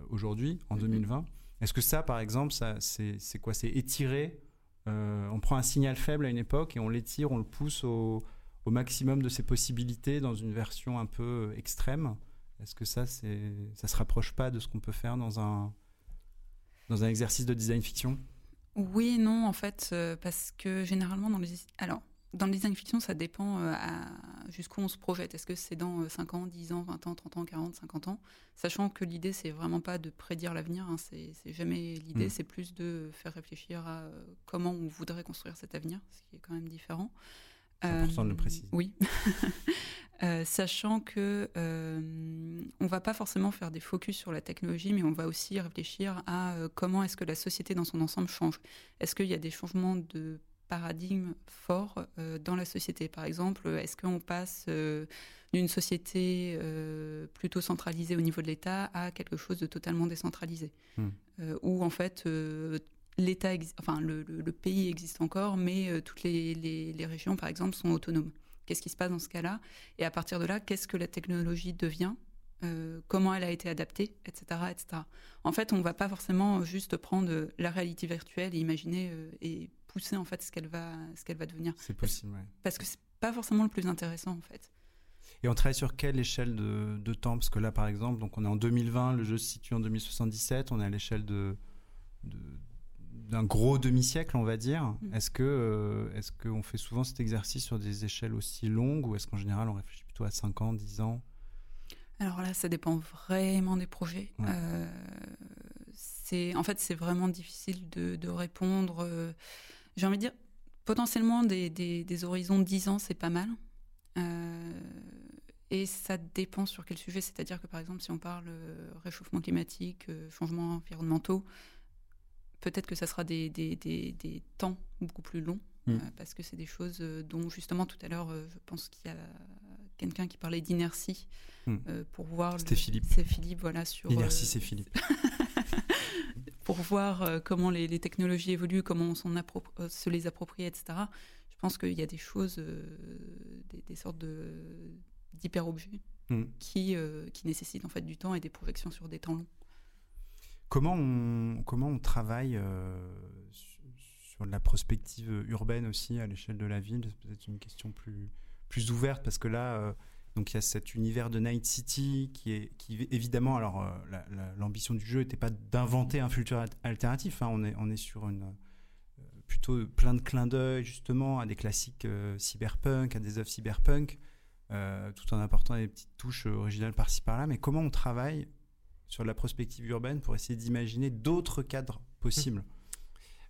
aujourd'hui, en 2020. Est-ce que ça, par exemple, ça, c'est quoi ? C'est étiré, on prend un signal faible à une époque et on l'étire, on le pousse au maximum de ses possibilités dans une version un peu extrême. Est-ce que ça se rapproche pas de ce qu'on peut faire dans un exercice de design fiction ? Oui et non, en fait, parce que généralement dans le design fiction, ça dépend jusqu'où on se projette. Est-ce que c'est dans 5 ans, 10 ans, 20 ans, 30 ans, 40, 50 ans ? Sachant que l'idée, c'est vraiment pas de prédire l'avenir, hein, c'est jamais l'idée, c'est plus de faire réfléchir à comment on voudrait construire cet avenir, ce qui est quand même différent. Important de le préciser. Oui. Sachant que on va pas forcément faire des focus sur la technologie, mais on va aussi réfléchir à comment est-ce que la société dans son ensemble change. Est-ce qu'il y a des changements de paradigme forts dans la société ? Par exemple, est-ce qu'on passe d'une société plutôt centralisée au niveau de l'État à quelque chose de totalement décentralisé ? Où en fait... l'État, le pays existe encore, mais toutes les régions, par exemple, sont autonomes. Qu'est-ce qui se passe dans ce cas-là ? Et à partir de là, qu'est-ce que la technologie devient ? Comment elle a été adaptée, etc., etc. En fait, on ne va pas forcément juste prendre la réalité virtuelle et imaginer et pousser en fait ce qu'elle va devenir. C'est possible, oui. Parce que ce n'est pas forcément le plus intéressant, en fait. Et on travaille sur quelle échelle de temps ? Parce que là, par exemple, donc on est en 2020, le jeu se situe en 2077, on est à l'échelle d'un gros demi-siècle, on va dire. Est-ce qu'on fait souvent cet exercice sur des échelles aussi longues, ou est-ce qu'en général on réfléchit plutôt à 5 ans, 10 ans ? Alors là, ça dépend vraiment des projets. Ouais. C'est vraiment difficile de répondre. J'ai envie de dire, potentiellement, des horizons de 10 ans, c'est pas mal. Et ça dépend sur quel sujet. C'est-à-dire que, par exemple, si on parle réchauffement climatique, changements environnementaux, peut-être que ça sera des temps beaucoup plus longs, parce que c'est des choses dont, justement, tout à l'heure, je pense qu'il y a quelqu'un qui parlait d'inertie pour voir... C'était Philippe. C'est Philippe, voilà. L'inertie, c'est Philippe. Pour voir comment les technologies évoluent, comment on se les approprie, etc. Je pense qu'il y a des choses, des sortes d'hyper-objets qui nécessitent en fait du temps et des projections sur des temps longs. Comment on travaille sur la prospective urbaine aussi à l'échelle de la ville ? C'est peut-être une question plus ouverte, parce que là, donc il y a cet univers de Night City qui évidemment, alors l'ambition du jeu n'était pas d'inventer un futur alternatif. Hein, on est sur plutôt plein de clins d'œil justement à des classiques cyberpunk, à des œuvres cyberpunk, tout en apportant des petites touches originales par-ci par-là. Mais comment on travaille sur la prospective urbaine pour essayer d'imaginer d'autres cadres possibles ?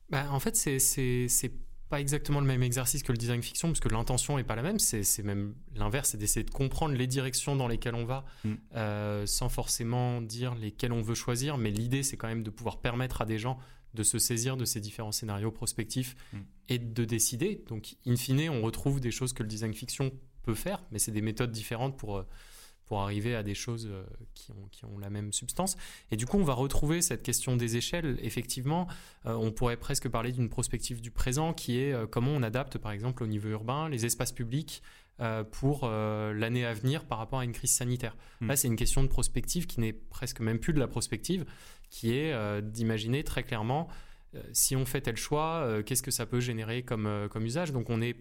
Bah, en fait, c'est pas exactement le même exercice que le design fiction, parce que l'intention est pas la même. C'est même l'inverse, c'est d'essayer de comprendre les directions dans lesquelles on va, sans forcément dire lesquelles on veut choisir. Mais l'idée, c'est quand même de pouvoir permettre à des gens de se saisir de ces différents scénarios prospectifs et de décider. Donc, in fine, on retrouve des choses que le design fiction peut faire, mais c'est des méthodes différentes pour arriver à des choses qui ont la même substance. Et du coup, on va retrouver cette question des échelles. Effectivement, on pourrait presque parler d'une prospective du présent qui est comment on adapte, par exemple, au niveau urbain, les espaces publics pour l'année à venir par rapport à une crise sanitaire. Là, c'est une question de prospective qui n'est presque même plus de la prospective, qui est d'imaginer très clairement si on fait tel choix, qu'est-ce que ça peut générer comme usage. Donc, on est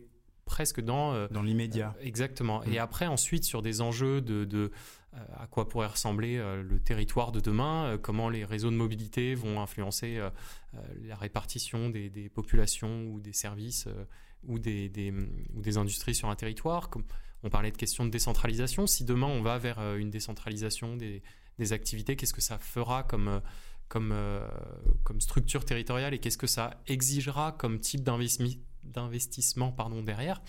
presque dans l'immédiat. Exactement. Et après, ensuite, sur des enjeux de à quoi pourrait ressembler le territoire de demain, comment les réseaux de mobilité vont influencer la répartition des populations ou des services ou des industries sur un territoire. On parlait de questions de décentralisation. Si demain, on va vers une décentralisation des activités, qu'est-ce que ça fera comme structure territoriale et qu'est-ce que ça exigera comme type d'investissement derrière.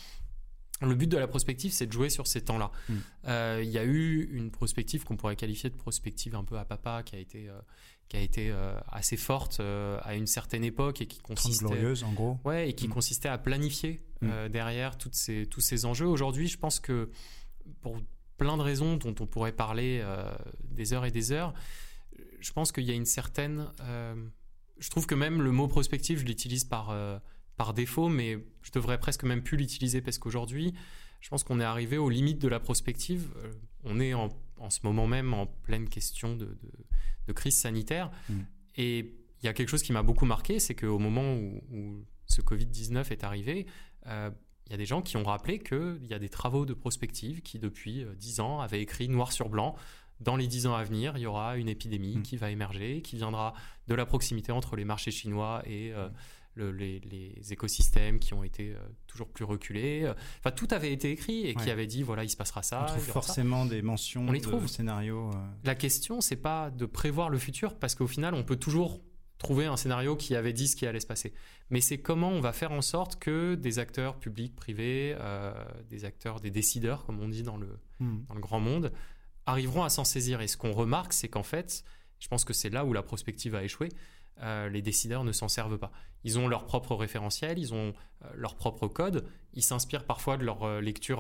Le but de la prospective, c'est de jouer sur ces temps-là. Y a eu une prospective qu'on pourrait qualifier de prospective un peu à papa, qui a été assez forte à une certaine époque et qui consistait, glorieuse, en gros. Ouais, et qui consistait à planifier derrière tous ces enjeux. Aujourd'hui, je pense que pour plein de raisons dont on pourrait parler des heures et des heures, je pense qu'il y a une certaine... je trouve que même le mot prospective, je l'utilise par défaut, mais je devrais presque même plus l'utiliser parce qu'aujourd'hui, je pense qu'on est arrivé aux limites de la prospective. On est en ce moment même en pleine question de crise sanitaire. Et il y a quelque chose qui m'a beaucoup marqué, c'est qu'au moment où ce Covid-19 est arrivé, il y a des gens qui ont rappelé qu'il y a des travaux de prospective qui, depuis 10 ans, avaient écrit noir sur blanc: dans les 10 ans à venir, il y aura une épidémie qui va émerger, qui viendra de la proximité entre les marchés chinois et les écosystèmes qui ont été toujours plus reculés. Enfin, tout avait été écrit et qui avait dit, voilà, il se passera ça. On trouve forcément des mentions de scénarios. La question, c'est pas de prévoir le futur, parce qu'au final, on peut toujours trouver un scénario qui avait dit ce qui allait se passer. Mais c'est comment on va faire en sorte que des acteurs publics, privés, des décideurs, comme on dit dans le grand monde, arriveront à s'en saisir. Et ce qu'on remarque, c'est qu'en fait, je pense que c'est là où la prospective a échoué, les décideurs ne s'en servent pas. Ils ont leur propre référentiel, ils ont leur propre code, ils s'inspirent parfois de leur lecture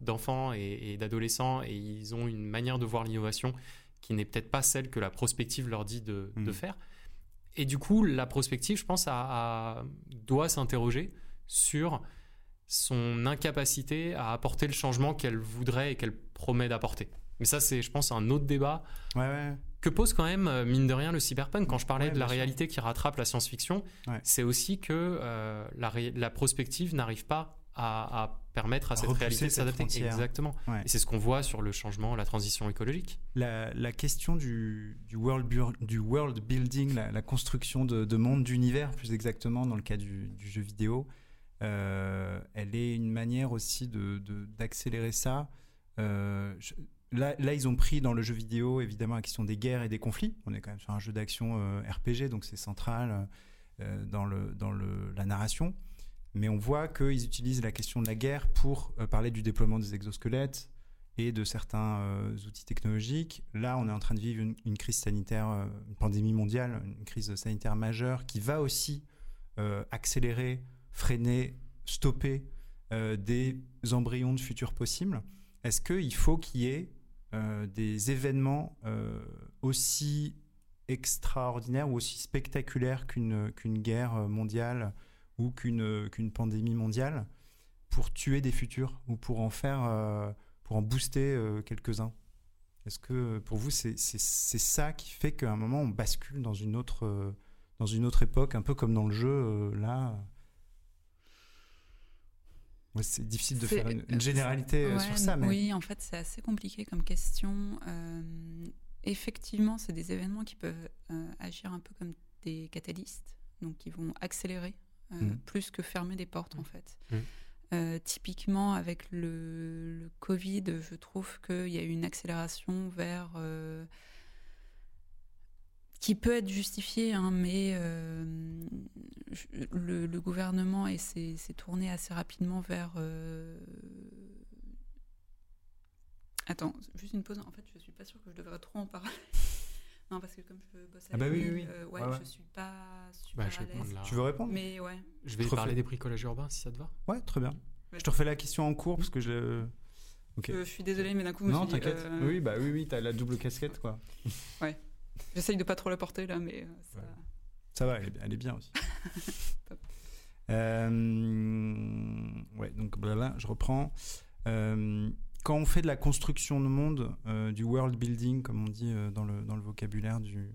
d'enfants et d'adolescents, et ils ont une manière de voir l'innovation qui n'est peut-être pas celle que la prospective leur dit de faire. Et du coup, la prospective, je pense, doit s'interroger sur son incapacité à apporter le changement qu'elle voudrait et qu'elle promet d'apporter. Mais ça, c'est, je pense, un autre débat que pose quand même, mine de rien, le cyberpunk. Quand je parlais de la réalité qui rattrape la science-fiction, c'est aussi que la prospective n'arrive pas à permettre à cette réalité de s'adapter. Exactement. Et c'est ce qu'on voit sur le changement, la transition écologique. La question du world building, la construction de monde, d'univers, plus exactement, dans le cas du jeu vidéo, elle est une manière aussi d'accélérer ça. Là, ils ont pris dans le jeu vidéo, évidemment, la question des guerres et des conflits. On est quand même sur un jeu d'action RPG, donc c'est central dans la narration. Mais on voit qu'ils utilisent la question de la guerre pour parler du déploiement des exosquelettes et de certains outils technologiques. Là, on est en train de vivre une crise sanitaire, une pandémie mondiale, une crise sanitaire majeure qui va aussi accélérer, freiner, stopper des embryons de futurs possibles. Est-ce qu'il faut qu'il y ait des événements aussi extraordinaires ou aussi spectaculaires qu'une guerre mondiale ou qu'une pandémie mondiale pour tuer des futurs ou pour en booster quelques-uns? Est-ce que pour vous c'est ça qui fait qu'à un moment on bascule dans une autre époque, un peu comme dans le jeu là? Ouais, c'est difficile de faire une généralité sur ça. Mais... Oui, en fait, c'est assez compliqué comme question. Effectivement, c'est des événements qui peuvent agir un peu comme des catalystes, donc qui vont accélérer plus que fermer des portes, en fait. Typiquement, avec le Covid, je trouve qu'il y a eu une accélération vers... qui peut être justifié, hein, mais le gouvernement s'est tourné assez rapidement vers... Attends, juste une pause. En fait, je suis pas sûre que je devrais trop en parler. Non, parce que comme je bosse à ouais. Je suis pas super à l'aise. Tu veux répondre ? Mais ouais. Je vais parler des bricolages urbains, si ça te va. Ouais, très bien. Je te refais la question en cours, parce que je... Okay. Je suis désolée, mais d'un coup, non, je me suis dit... Non, t'inquiète. Oui, t'as la double casquette, quoi. Ouais. J'essaye de pas trop la porter, là, mais ça... Ouais. Ça va, elle est bien aussi. Top. Ouais, donc voilà, je reprends... Quand on fait de la construction de monde, du world building, comme on dit dans le vocabulaire du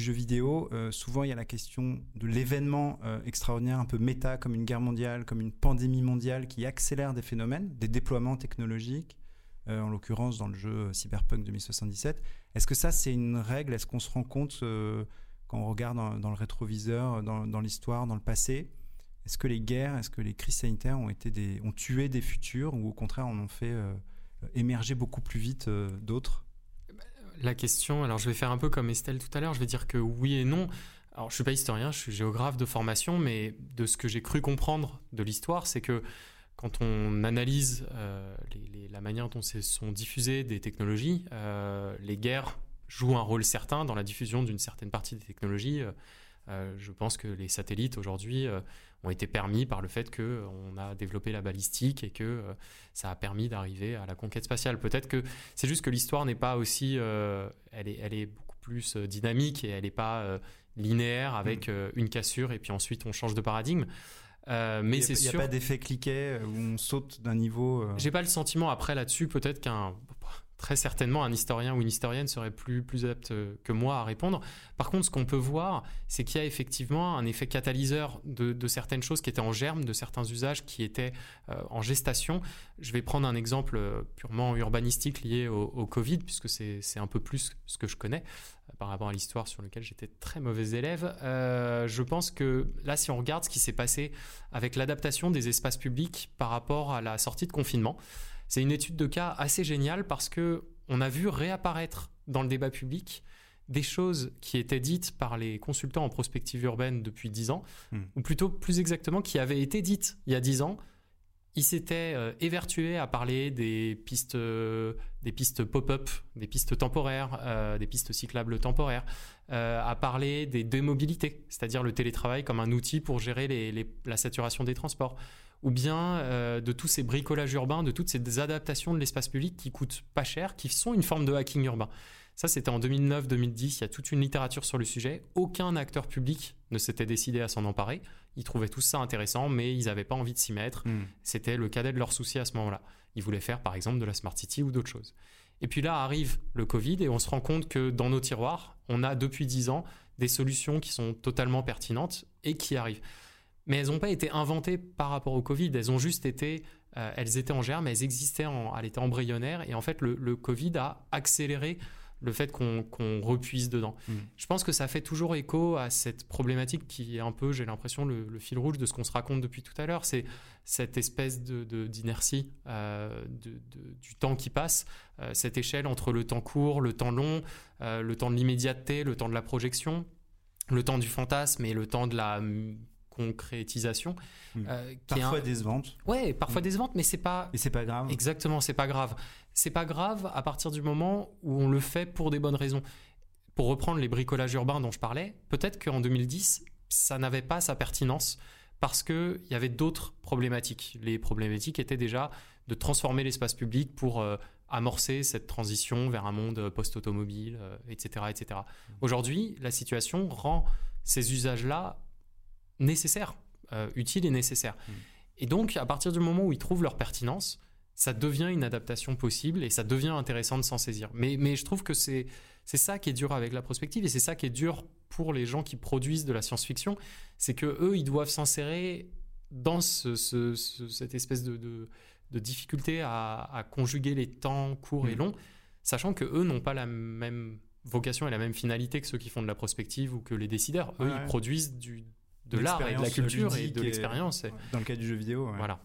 jeu vidéo, souvent il y a la question de l'événement extraordinaire, un peu méta, comme une guerre mondiale, comme une pandémie mondiale, qui accélère des phénomènes, des déploiements technologiques, en l'occurrence dans le jeu Cyberpunk 2077. Est-ce que ça, c'est une règle ? Est-ce qu'on se rend compte, quand on regarde dans le rétroviseur, dans l'histoire, dans le passé ? Est-ce que les guerres, est-ce que les crises sanitaires ont tué des futurs, ou au contraire en ont fait... émerger beaucoup plus vite d'autres ? La question, alors je vais faire un peu comme Estelle tout à l'heure, je vais dire que oui et non. Alors je ne suis pas historien, je suis géographe de formation, mais de ce que j'ai cru comprendre de l'histoire, c'est que quand on analyse la manière dont se sont diffusées des technologies, les guerres jouent un rôle certain dans la diffusion d'une certaine partie des technologies. Je pense que les satellites aujourd'hui ont été permis par le fait qu'on a développé la balistique et que ça a permis d'arriver à la conquête spatiale. Peut-être que c'est juste que l'histoire n'est pas aussi... elle est beaucoup plus dynamique et elle n'est pas linéaire avec une cassure et puis ensuite on change de paradigme. Mais c'est sûr... Il n'y a pas d'effet cliquet où on saute d'un niveau... J'ai pas le sentiment après là-dessus, peut-être qu'un... Très certainement, un historien ou une historienne serait plus apte que moi à répondre. Par contre, ce qu'on peut voir, c'est qu'il y a effectivement un effet catalyseur de certaines choses qui étaient en germe, de certains usages qui étaient en gestation. Je vais prendre un exemple purement urbanistique lié au Covid, puisque c'est un peu plus ce que je connais par rapport à l'histoire sur laquelle j'étais très mauvais élève. Je pense que là, si on regarde ce qui s'est passé avec l'adaptation des espaces publics par rapport à la sortie de confinement, c'est une étude de cas assez géniale parce qu'on a vu réapparaître dans le débat public des choses qui étaient dites par les consultants en prospective urbaine depuis 10 ans, ou plutôt plus exactement qui avaient été dites il y a 10 ans. Ils s'étaient évertués à parler des pistes pop-up, des pistes temporaires, des pistes cyclables temporaires, à parler des démobilités, c'est-à-dire le télétravail comme un outil pour gérer la saturation des transports, ou bien de tous ces bricolages urbains, de toutes ces adaptations de l'espace public qui coûtent pas cher, qui sont une forme de hacking urbain. Ça, c'était en 2009-2010, il y a toute une littérature sur le sujet. Aucun acteur public ne s'était décidé à s'en emparer. Ils trouvaient tout ça intéressant, mais ils n'avaient pas envie de s'y mettre. C'était le cadet de leurs soucis à ce moment-là. Ils voulaient faire, par exemple, de la Smart City ou d'autres choses. Et puis là arrive le Covid et on se rend compte que dans nos tiroirs, on a depuis 10 ans des solutions qui sont totalement pertinentes et qui arrivent. Mais elles n'ont pas été inventées par rapport au Covid, elles ont juste été, elles étaient en germe, elles existaient, elles étaient embryonnaires, et en fait le Covid a accéléré le fait qu'on repuise dedans. Je pense que ça fait toujours écho à cette problématique qui est un peu, j'ai l'impression, le fil rouge de ce qu'on se raconte depuis tout à l'heure, c'est cette espèce d'inertie du temps qui passe, cette échelle entre le temps court, le temps long, le temps de l'immédiateté, le temps de la projection, le temps du fantasme et le temps de la... concrétisation parfois décevante. Ouais, parfois décevante, mais c'est pas. Et c'est pas grave. Exactement, c'est pas grave. C'est pas grave à partir du moment où on le fait pour des bonnes raisons. Pour reprendre les bricolages urbains dont je parlais, peut-être qu'en 2010, ça n'avait pas sa pertinence parce que il y avait d'autres problématiques. Les problématiques étaient déjà de transformer l'espace public pour amorcer cette transition vers un monde post-automobile, etc., etc. Aujourd'hui, la situation rend ces usages-là nécessaire, utile et nécessaire. Et donc, à partir du moment où ils trouvent leur pertinence, ça devient une adaptation possible et ça devient intéressant de s'en saisir. Mais je trouve que c'est ça qui est dur avec la prospective et c'est ça qui est dur pour les gens qui produisent de la science-fiction, c'est qu'eux, ils doivent s'insérer dans cette espèce de difficulté à conjuguer les temps courts et longs, sachant qu'eux n'ont pas la même vocation et la même finalité que ceux qui font de la prospective ou que les décideurs. Eux, ils produisent de l'art et de la culture et de l'expérience. Dans le cas du jeu vidéo. Ouais. Voilà.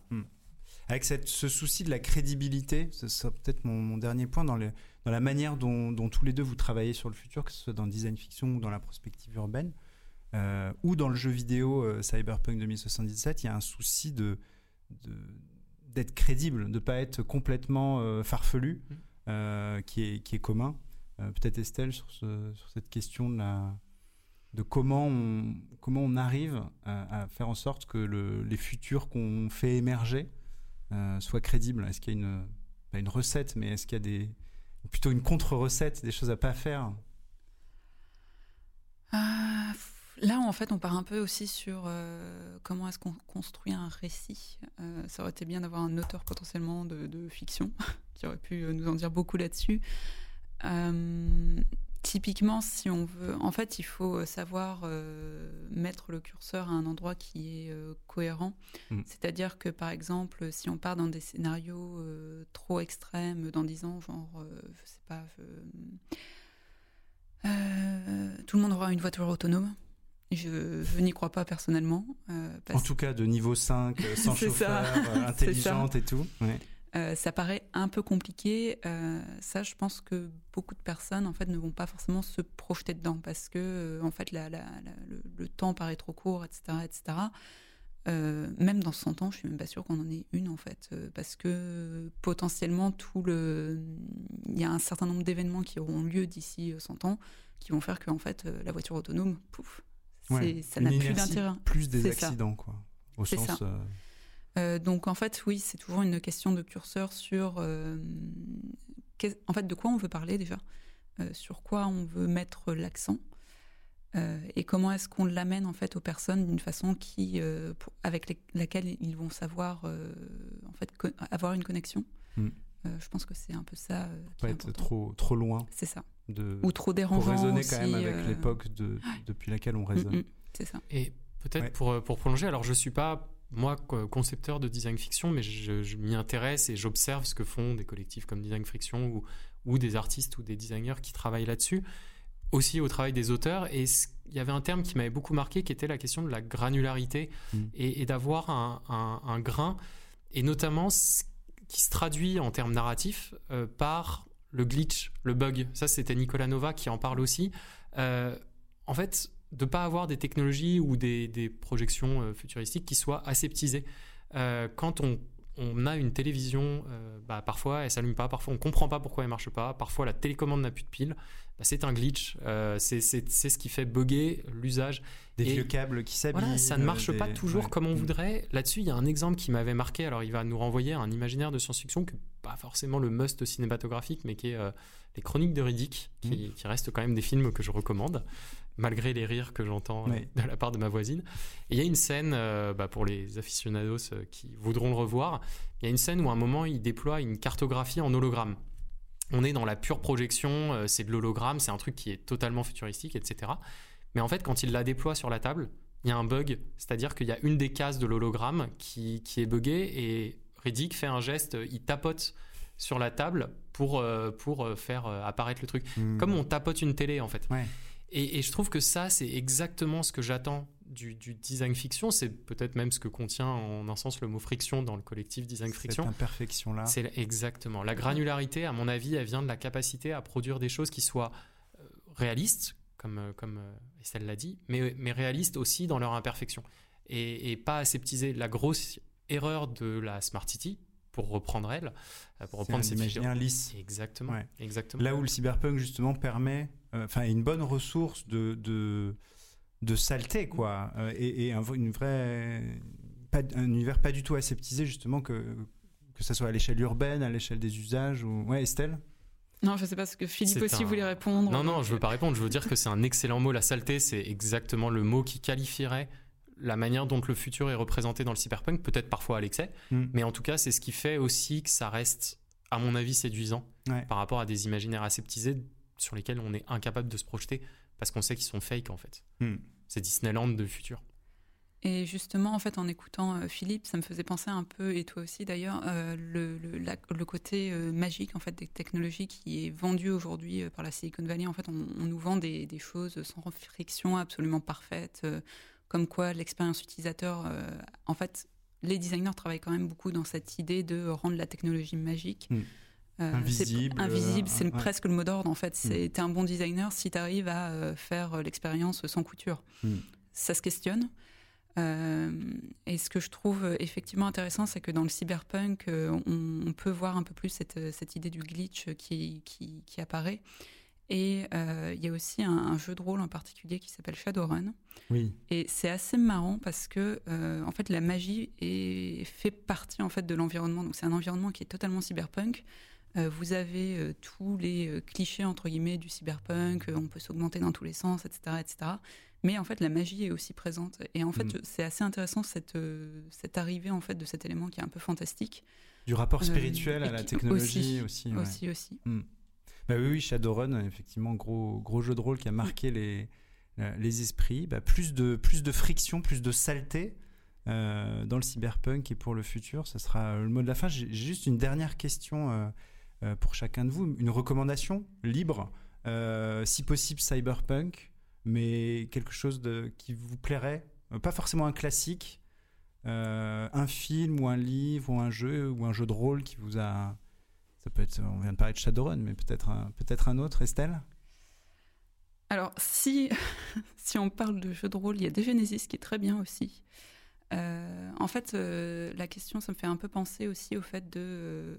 Avec ce souci de la crédibilité, ce sera peut-être mon dernier point dans les, dans la manière dont tous les deux vous travaillez sur le futur, que ce soit dans Design Fiction ou dans la prospective urbaine, ou dans le jeu vidéo Cyberpunk 2077, il y a un souci d'être crédible, de ne pas être complètement farfelu, qui est commun. Peut-être Estelle, sur cette question de comment on arrive à faire en sorte que les futurs qu'on fait émerger soient crédibles. Est-ce qu'il y a pas une recette, mais est-ce qu'il y a plutôt une contre-recette, des choses à pas faire ? Là, en fait, on part un peu aussi sur comment est-ce qu'on construit un récit. Ça aurait été bien d'avoir un auteur potentiellement de fiction qui aurait pu nous en dire beaucoup là-dessus. Typiquement, si on veut... En fait, il faut savoir mettre le curseur à un endroit qui est cohérent. Mmh. C'est-à-dire que, par exemple, si on part dans des scénarios trop extrêmes dans 10 ans, genre, je sais pas... tout le monde aura une voiture autonome. Je n'y crois pas personnellement. En tout cas, de niveau 5, sans chauffeur, intelligente et tout. Ouais. Ça paraît un peu compliqué. Ça, je pense que beaucoup de personnes, en fait, ne vont pas forcément se projeter dedans parce que, en fait, le temps paraît trop court, etc., etc. Même dans 100 ans, je suis même pas sûre qu'on en ait une, en fait, parce que potentiellement, il y a un certain nombre d'événements qui auront lieu d'ici 100 ans, qui vont faire que, en fait, la voiture autonome, pouf, ouais, ça n'a plus d'intérêt. Plus des accidents, quoi. Au sens. Donc en fait oui, c'est toujours une question de curseur sur en fait de quoi on veut parler déjà, sur quoi on veut mettre l'accent, et comment est-ce qu'on l'amène en fait aux personnes d'une façon qui laquelle ils vont savoir en fait avoir une connexion. Je pense que c'est un peu ça. Qui est important. Trop loin. C'est ça. Ou trop dérangeant. Pour raisonner aussi, quand même avec l'époque depuis laquelle on raisonne. C'est ça. Et peut-être pour prolonger, alors je suis pas moi, concepteur de design fiction, mais je m'y intéresse et j'observe ce que font des collectifs comme Design Friction ou des artistes ou des designers qui travaillent là-dessus, aussi au travail des auteurs. Et il y avait un terme qui m'avait beaucoup marqué qui était la question de la granularité et d'avoir un grain, et notamment ce qui se traduit en termes narratifs par le glitch, le bug. Ça, c'était Nicolas Nova qui en parle aussi. En fait... de ne pas avoir des technologies ou des projections futuristiques qui soient aseptisées. Quand on a une télévision, parfois elle ne s'allume pas, parfois on ne comprend pas pourquoi elle ne marche pas, parfois la télécommande n'a plus de pile, c'est un glitch, c'est ce qui fait bugger l'usage. Des vieux câbles qui s'abîment. Voilà, ça ne marche pas toujours comme on voudrait. Là-dessus, il y a un exemple qui m'avait marqué, alors il va nous renvoyer à un imaginaire de science-fiction que pas forcément le must cinématographique, mais qui est les Chroniques de Riddick, qui restent quand même des films que je recommande, malgré les rires que j'entends de la part de ma voisine. Et il y a une scène, pour les aficionados qui voudront le revoir, il y a une scène où à un moment, il déploie une cartographie en hologramme. On est dans la pure projection, c'est de l'hologramme, c'est un truc qui est totalement futuristique, etc. Mais en fait, quand il la déploie sur la table, il y a un bug, c'est-à-dire qu'il y a une des cases de l'hologramme qui est buggée, et Riddick fait un geste, il tapote sur la table pour faire apparaître le truc. Comme on tapote une télé, en fait. Ouais. Et je trouve que ça, c'est exactement ce que j'attends du design fiction. C'est peut-être même ce que contient, en un sens, le mot friction dans le collectif Design Friction. Cette imperfection-là. C'est exactement. La granularité, à mon avis, elle vient de la capacité à produire des choses qui soient réalistes, comme Estelle l'a dit, mais réalistes aussi dans leur imperfection. Et pas aseptisées. La grosse erreur de la Smart City, pour reprendre ces fichiers. C'est un imaginaire lisse. Exactement. Ouais. Exactement. Là où le cyberpunk, justement, permet... une bonne ressource de saleté, quoi, et un univers pas du tout aseptisé, justement, que ça soit à l'échelle urbaine, à l'échelle des usages ou... Ouais, Estelle ? Non, je sais pas ce que Philippe voulait répondre. Non, je veux pas répondre, je veux dire que c'est un excellent mot, la saleté, c'est exactement le mot qui qualifierait la manière dont le futur est représenté dans le cyberpunk, peut-être parfois à l'excès, mais en tout cas c'est ce qui fait aussi que ça reste, à mon avis, séduisant par rapport à des imaginaires aseptisés sur lesquels on est incapable de se projeter parce qu'on sait qu'ils sont fake, en fait. C'est Disneyland de futur. Et justement, en fait, en écoutant Philippe, ça me faisait penser un peu, et toi aussi d'ailleurs, le côté magique, en fait, des technologies qui est vendu aujourd'hui par la Silicon Valley. En fait, on nous vend des choses sans friction, absolument parfaites, comme quoi l'expérience utilisateur... en fait, les designers travaillent quand même beaucoup dans cette idée de rendre la technologie magique. Invisible, c'est presque le mot d'ordre en fait. T'es un bon designer si t'arrives à faire l'expérience sans couture. Ça se questionne. Et ce que je trouve effectivement intéressant, c'est que dans le cyberpunk, on peut voir un peu plus cette idée du glitch qui apparaît. Et il y a aussi un jeu de rôle en particulier qui s'appelle Shadowrun. Oui. Et c'est assez marrant parce que en fait la magie fait partie en fait de l'environnement. Donc c'est un environnement qui est totalement cyberpunk. Vous avez tous les clichés entre guillemets du cyberpunk. On peut s'augmenter dans tous les sens, etc., etc. Mais en fait la magie est aussi présente. Et en fait c'est assez intéressant cette arrivée en fait de cet élément qui est un peu fantastique. Du rapport spirituel à la technologie aussi. Aussi. Bah oui, Shadowrun, effectivement, gros jeu de rôle qui a marqué les esprits. Bah, plus de friction, plus de saleté dans le cyberpunk et pour le futur. Ça sera le mot de la fin. J'ai juste une dernière question pour chacun de vous. Une recommandation libre, si possible cyberpunk, mais quelque chose qui vous plairait. Pas forcément un classique, un film ou un livre ou un jeu de rôle qui vous a... Ça peut être, on vient de parler de Shadowrun, mais peut-être un autre, Estelle ? Alors, si on parle de jeu de rôle, il y a des Genesis qui est très bien aussi. En fait, la question, ça me fait un peu penser aussi au fait de...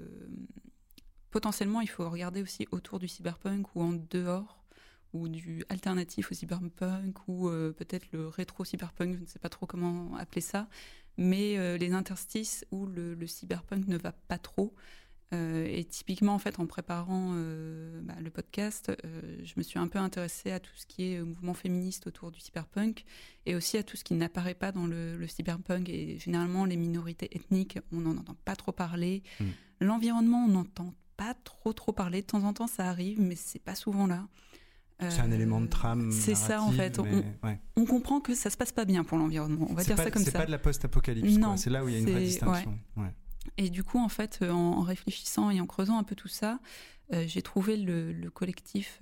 potentiellement, il faut regarder aussi autour du cyberpunk ou en dehors, ou du alternatif au cyberpunk, ou peut-être le rétro-cyberpunk, je ne sais pas trop comment appeler ça, mais les interstices où le cyberpunk ne va pas trop. Et typiquement, en fait, en préparant le podcast, je me suis un peu intéressée à tout ce qui est mouvement féministe autour du cyberpunk et aussi à tout ce qui n'apparaît pas dans le cyberpunk. Et généralement, les minorités ethniques, on n'en entend pas trop parler. L'environnement, on n'entend pas trop parler. De temps en temps, ça arrive, mais c'est pas souvent là. C'est un élément de trame. C'est ça, en fait. On comprend que ça se passe pas bien pour l'environnement. On va dire ça comme ça. C'est pas de la post-apocalypse. Non, c'est là où il y a une vraie distinction. Ouais. Et du coup, en fait, en réfléchissant et en creusant un peu tout ça, j'ai trouvé le collectif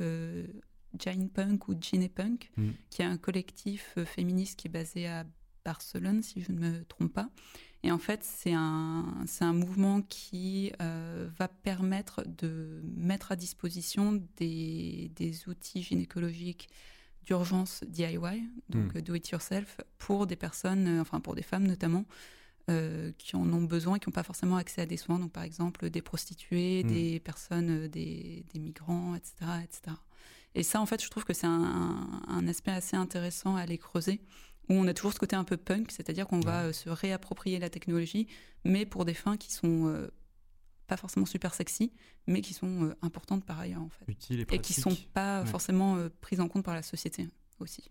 Gynepunk ou Gynepunk, qui est un collectif féministe qui est basé à Barcelone, si je ne me trompe pas. Et en fait, c'est un mouvement qui va permettre de mettre à disposition des outils gynécologiques d'urgence DIY, donc do it yourself, pour des personnes, pour des femmes notamment, qui en ont besoin et qui n'ont pas forcément accès à des soins, donc par exemple des prostituées, des personnes, des migrants, etc., etc. Et ça, en fait, je trouve que c'est un aspect assez intéressant à aller creuser, où on a toujours ce côté un peu punk, c'est-à-dire qu'on va se réapproprier la technologie, mais pour des fins qui sont pas forcément super sexy, mais qui sont importantes par ailleurs, en fait. Utiles et pratiques. Et qui ne sont pas forcément prises en compte par la société aussi.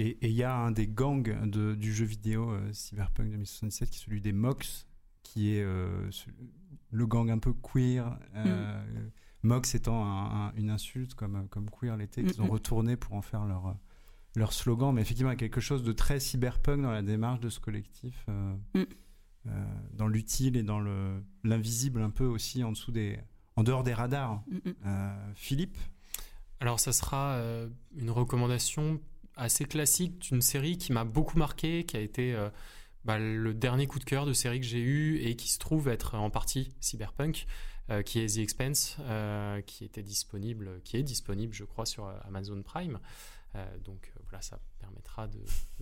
Et il y a un des gangs du jeu vidéo Cyberpunk 2077 qui est celui des Mox, qui est le gang un peu queer. Mox étant une insulte comme queer l'était, qu'ils ont retourné pour en faire leur slogan. Mais effectivement, il y a quelque chose de très cyberpunk dans la démarche de ce collectif, dans l'utile et dans l'invisible un peu aussi en dehors des radars. Philippe ? Alors, ça sera une recommandation assez classique, une série qui m'a beaucoup marqué, qui a été le dernier coup de cœur de série que j'ai eu et qui se trouve être en partie cyberpunk, qui est The Expanse, qui est disponible, je crois, sur Amazon Prime. Donc, ça permettra de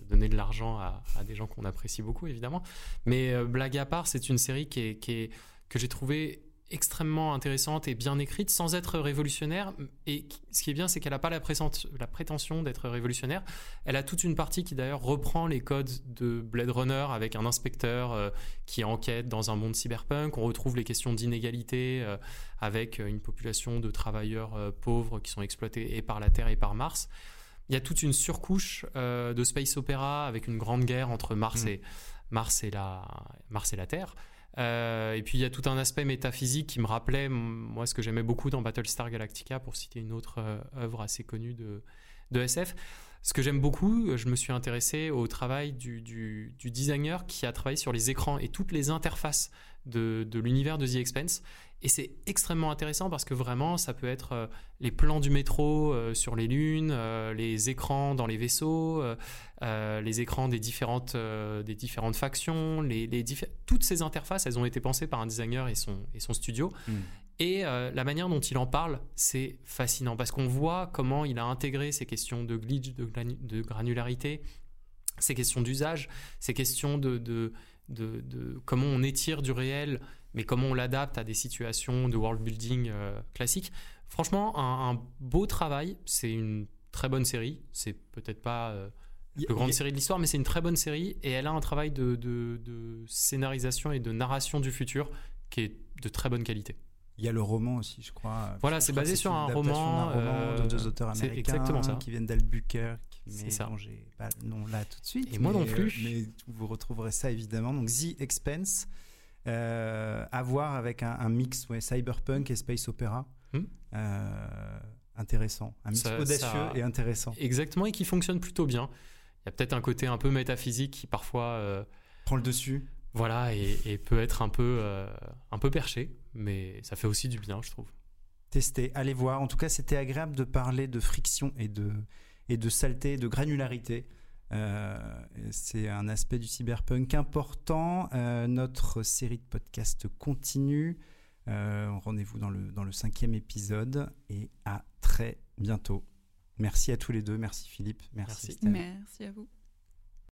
donner de l'argent à des gens qu'on apprécie beaucoup, évidemment. Mais blague à part, c'est une série que j'ai trouvée extrêmement intéressante et bien écrite, sans être révolutionnaire. Et ce qui est bien, c'est qu'elle n'a pas la prétention d'être révolutionnaire. Elle a toute une partie qui d'ailleurs reprend les codes de Blade Runner, avec un inspecteur qui enquête dans un monde cyberpunk. On retrouve les questions d'inégalité avec une population de travailleurs pauvres qui sont exploités et par la Terre et par Mars. Il y a toute une surcouche de space opéra, avec une grande guerre entre Mars et la Terre. Et puis il y a tout un aspect métaphysique qui me rappelait, moi, ce que j'aimais beaucoup dans Battlestar Galactica, pour citer une autre œuvre assez connue de SF. Ce que j'aime beaucoup, je me suis intéressé au travail du designer qui a travaillé sur les écrans et toutes les interfaces de l'univers de The Expanse. Et c'est extrêmement intéressant parce que vraiment, ça peut être les plans du métro sur les lunes, les écrans dans les vaisseaux, les écrans des différentes factions, toutes ces interfaces, elles ont été pensées par un designer et son studio. Et la manière dont il en parle, c'est fascinant, parce qu'on voit comment il a intégré ces questions de glitch, de granularité, ces questions d'usage, ces questions de comment on étire du réel, mais comment on l'adapte à des situations de world building classiques. Franchement, un beau travail. C'est une très bonne série. C'est peut-être pas la plus grande série de l'histoire, mais c'est une très bonne série, et elle a un travail de scénarisation et de narration du futur qui est de très bonne qualité. Il y a le roman aussi, je crois. Voilà, c'est basé sur un roman de deux auteurs américains, exactement ça, qui viennent d'Albuquerque. C'est ça. Bon, j'ai pas le nom là tout de suite. Et moi non plus. Mais vous retrouverez ça évidemment. Donc The Expanse, à voir avec un mix cyberpunk et space opéra. Intéressant, un mix audacieux et intéressant. Exactement, et qui fonctionne plutôt bien. Il y a peut-être un côté un peu métaphysique qui parfois prend le dessus. Voilà, et peut être un peu perché, mais ça fait aussi du bien, je trouve. Testez, allez voir. En tout cas, c'était agréable de parler de friction et de saleté, de granularité. C'est un aspect du cyberpunk important. Notre série de podcasts continue. Rendez-vous dans le 5e épisode, et à très bientôt. Merci à tous les deux. Merci Philippe. Merci Estelle. Merci à vous.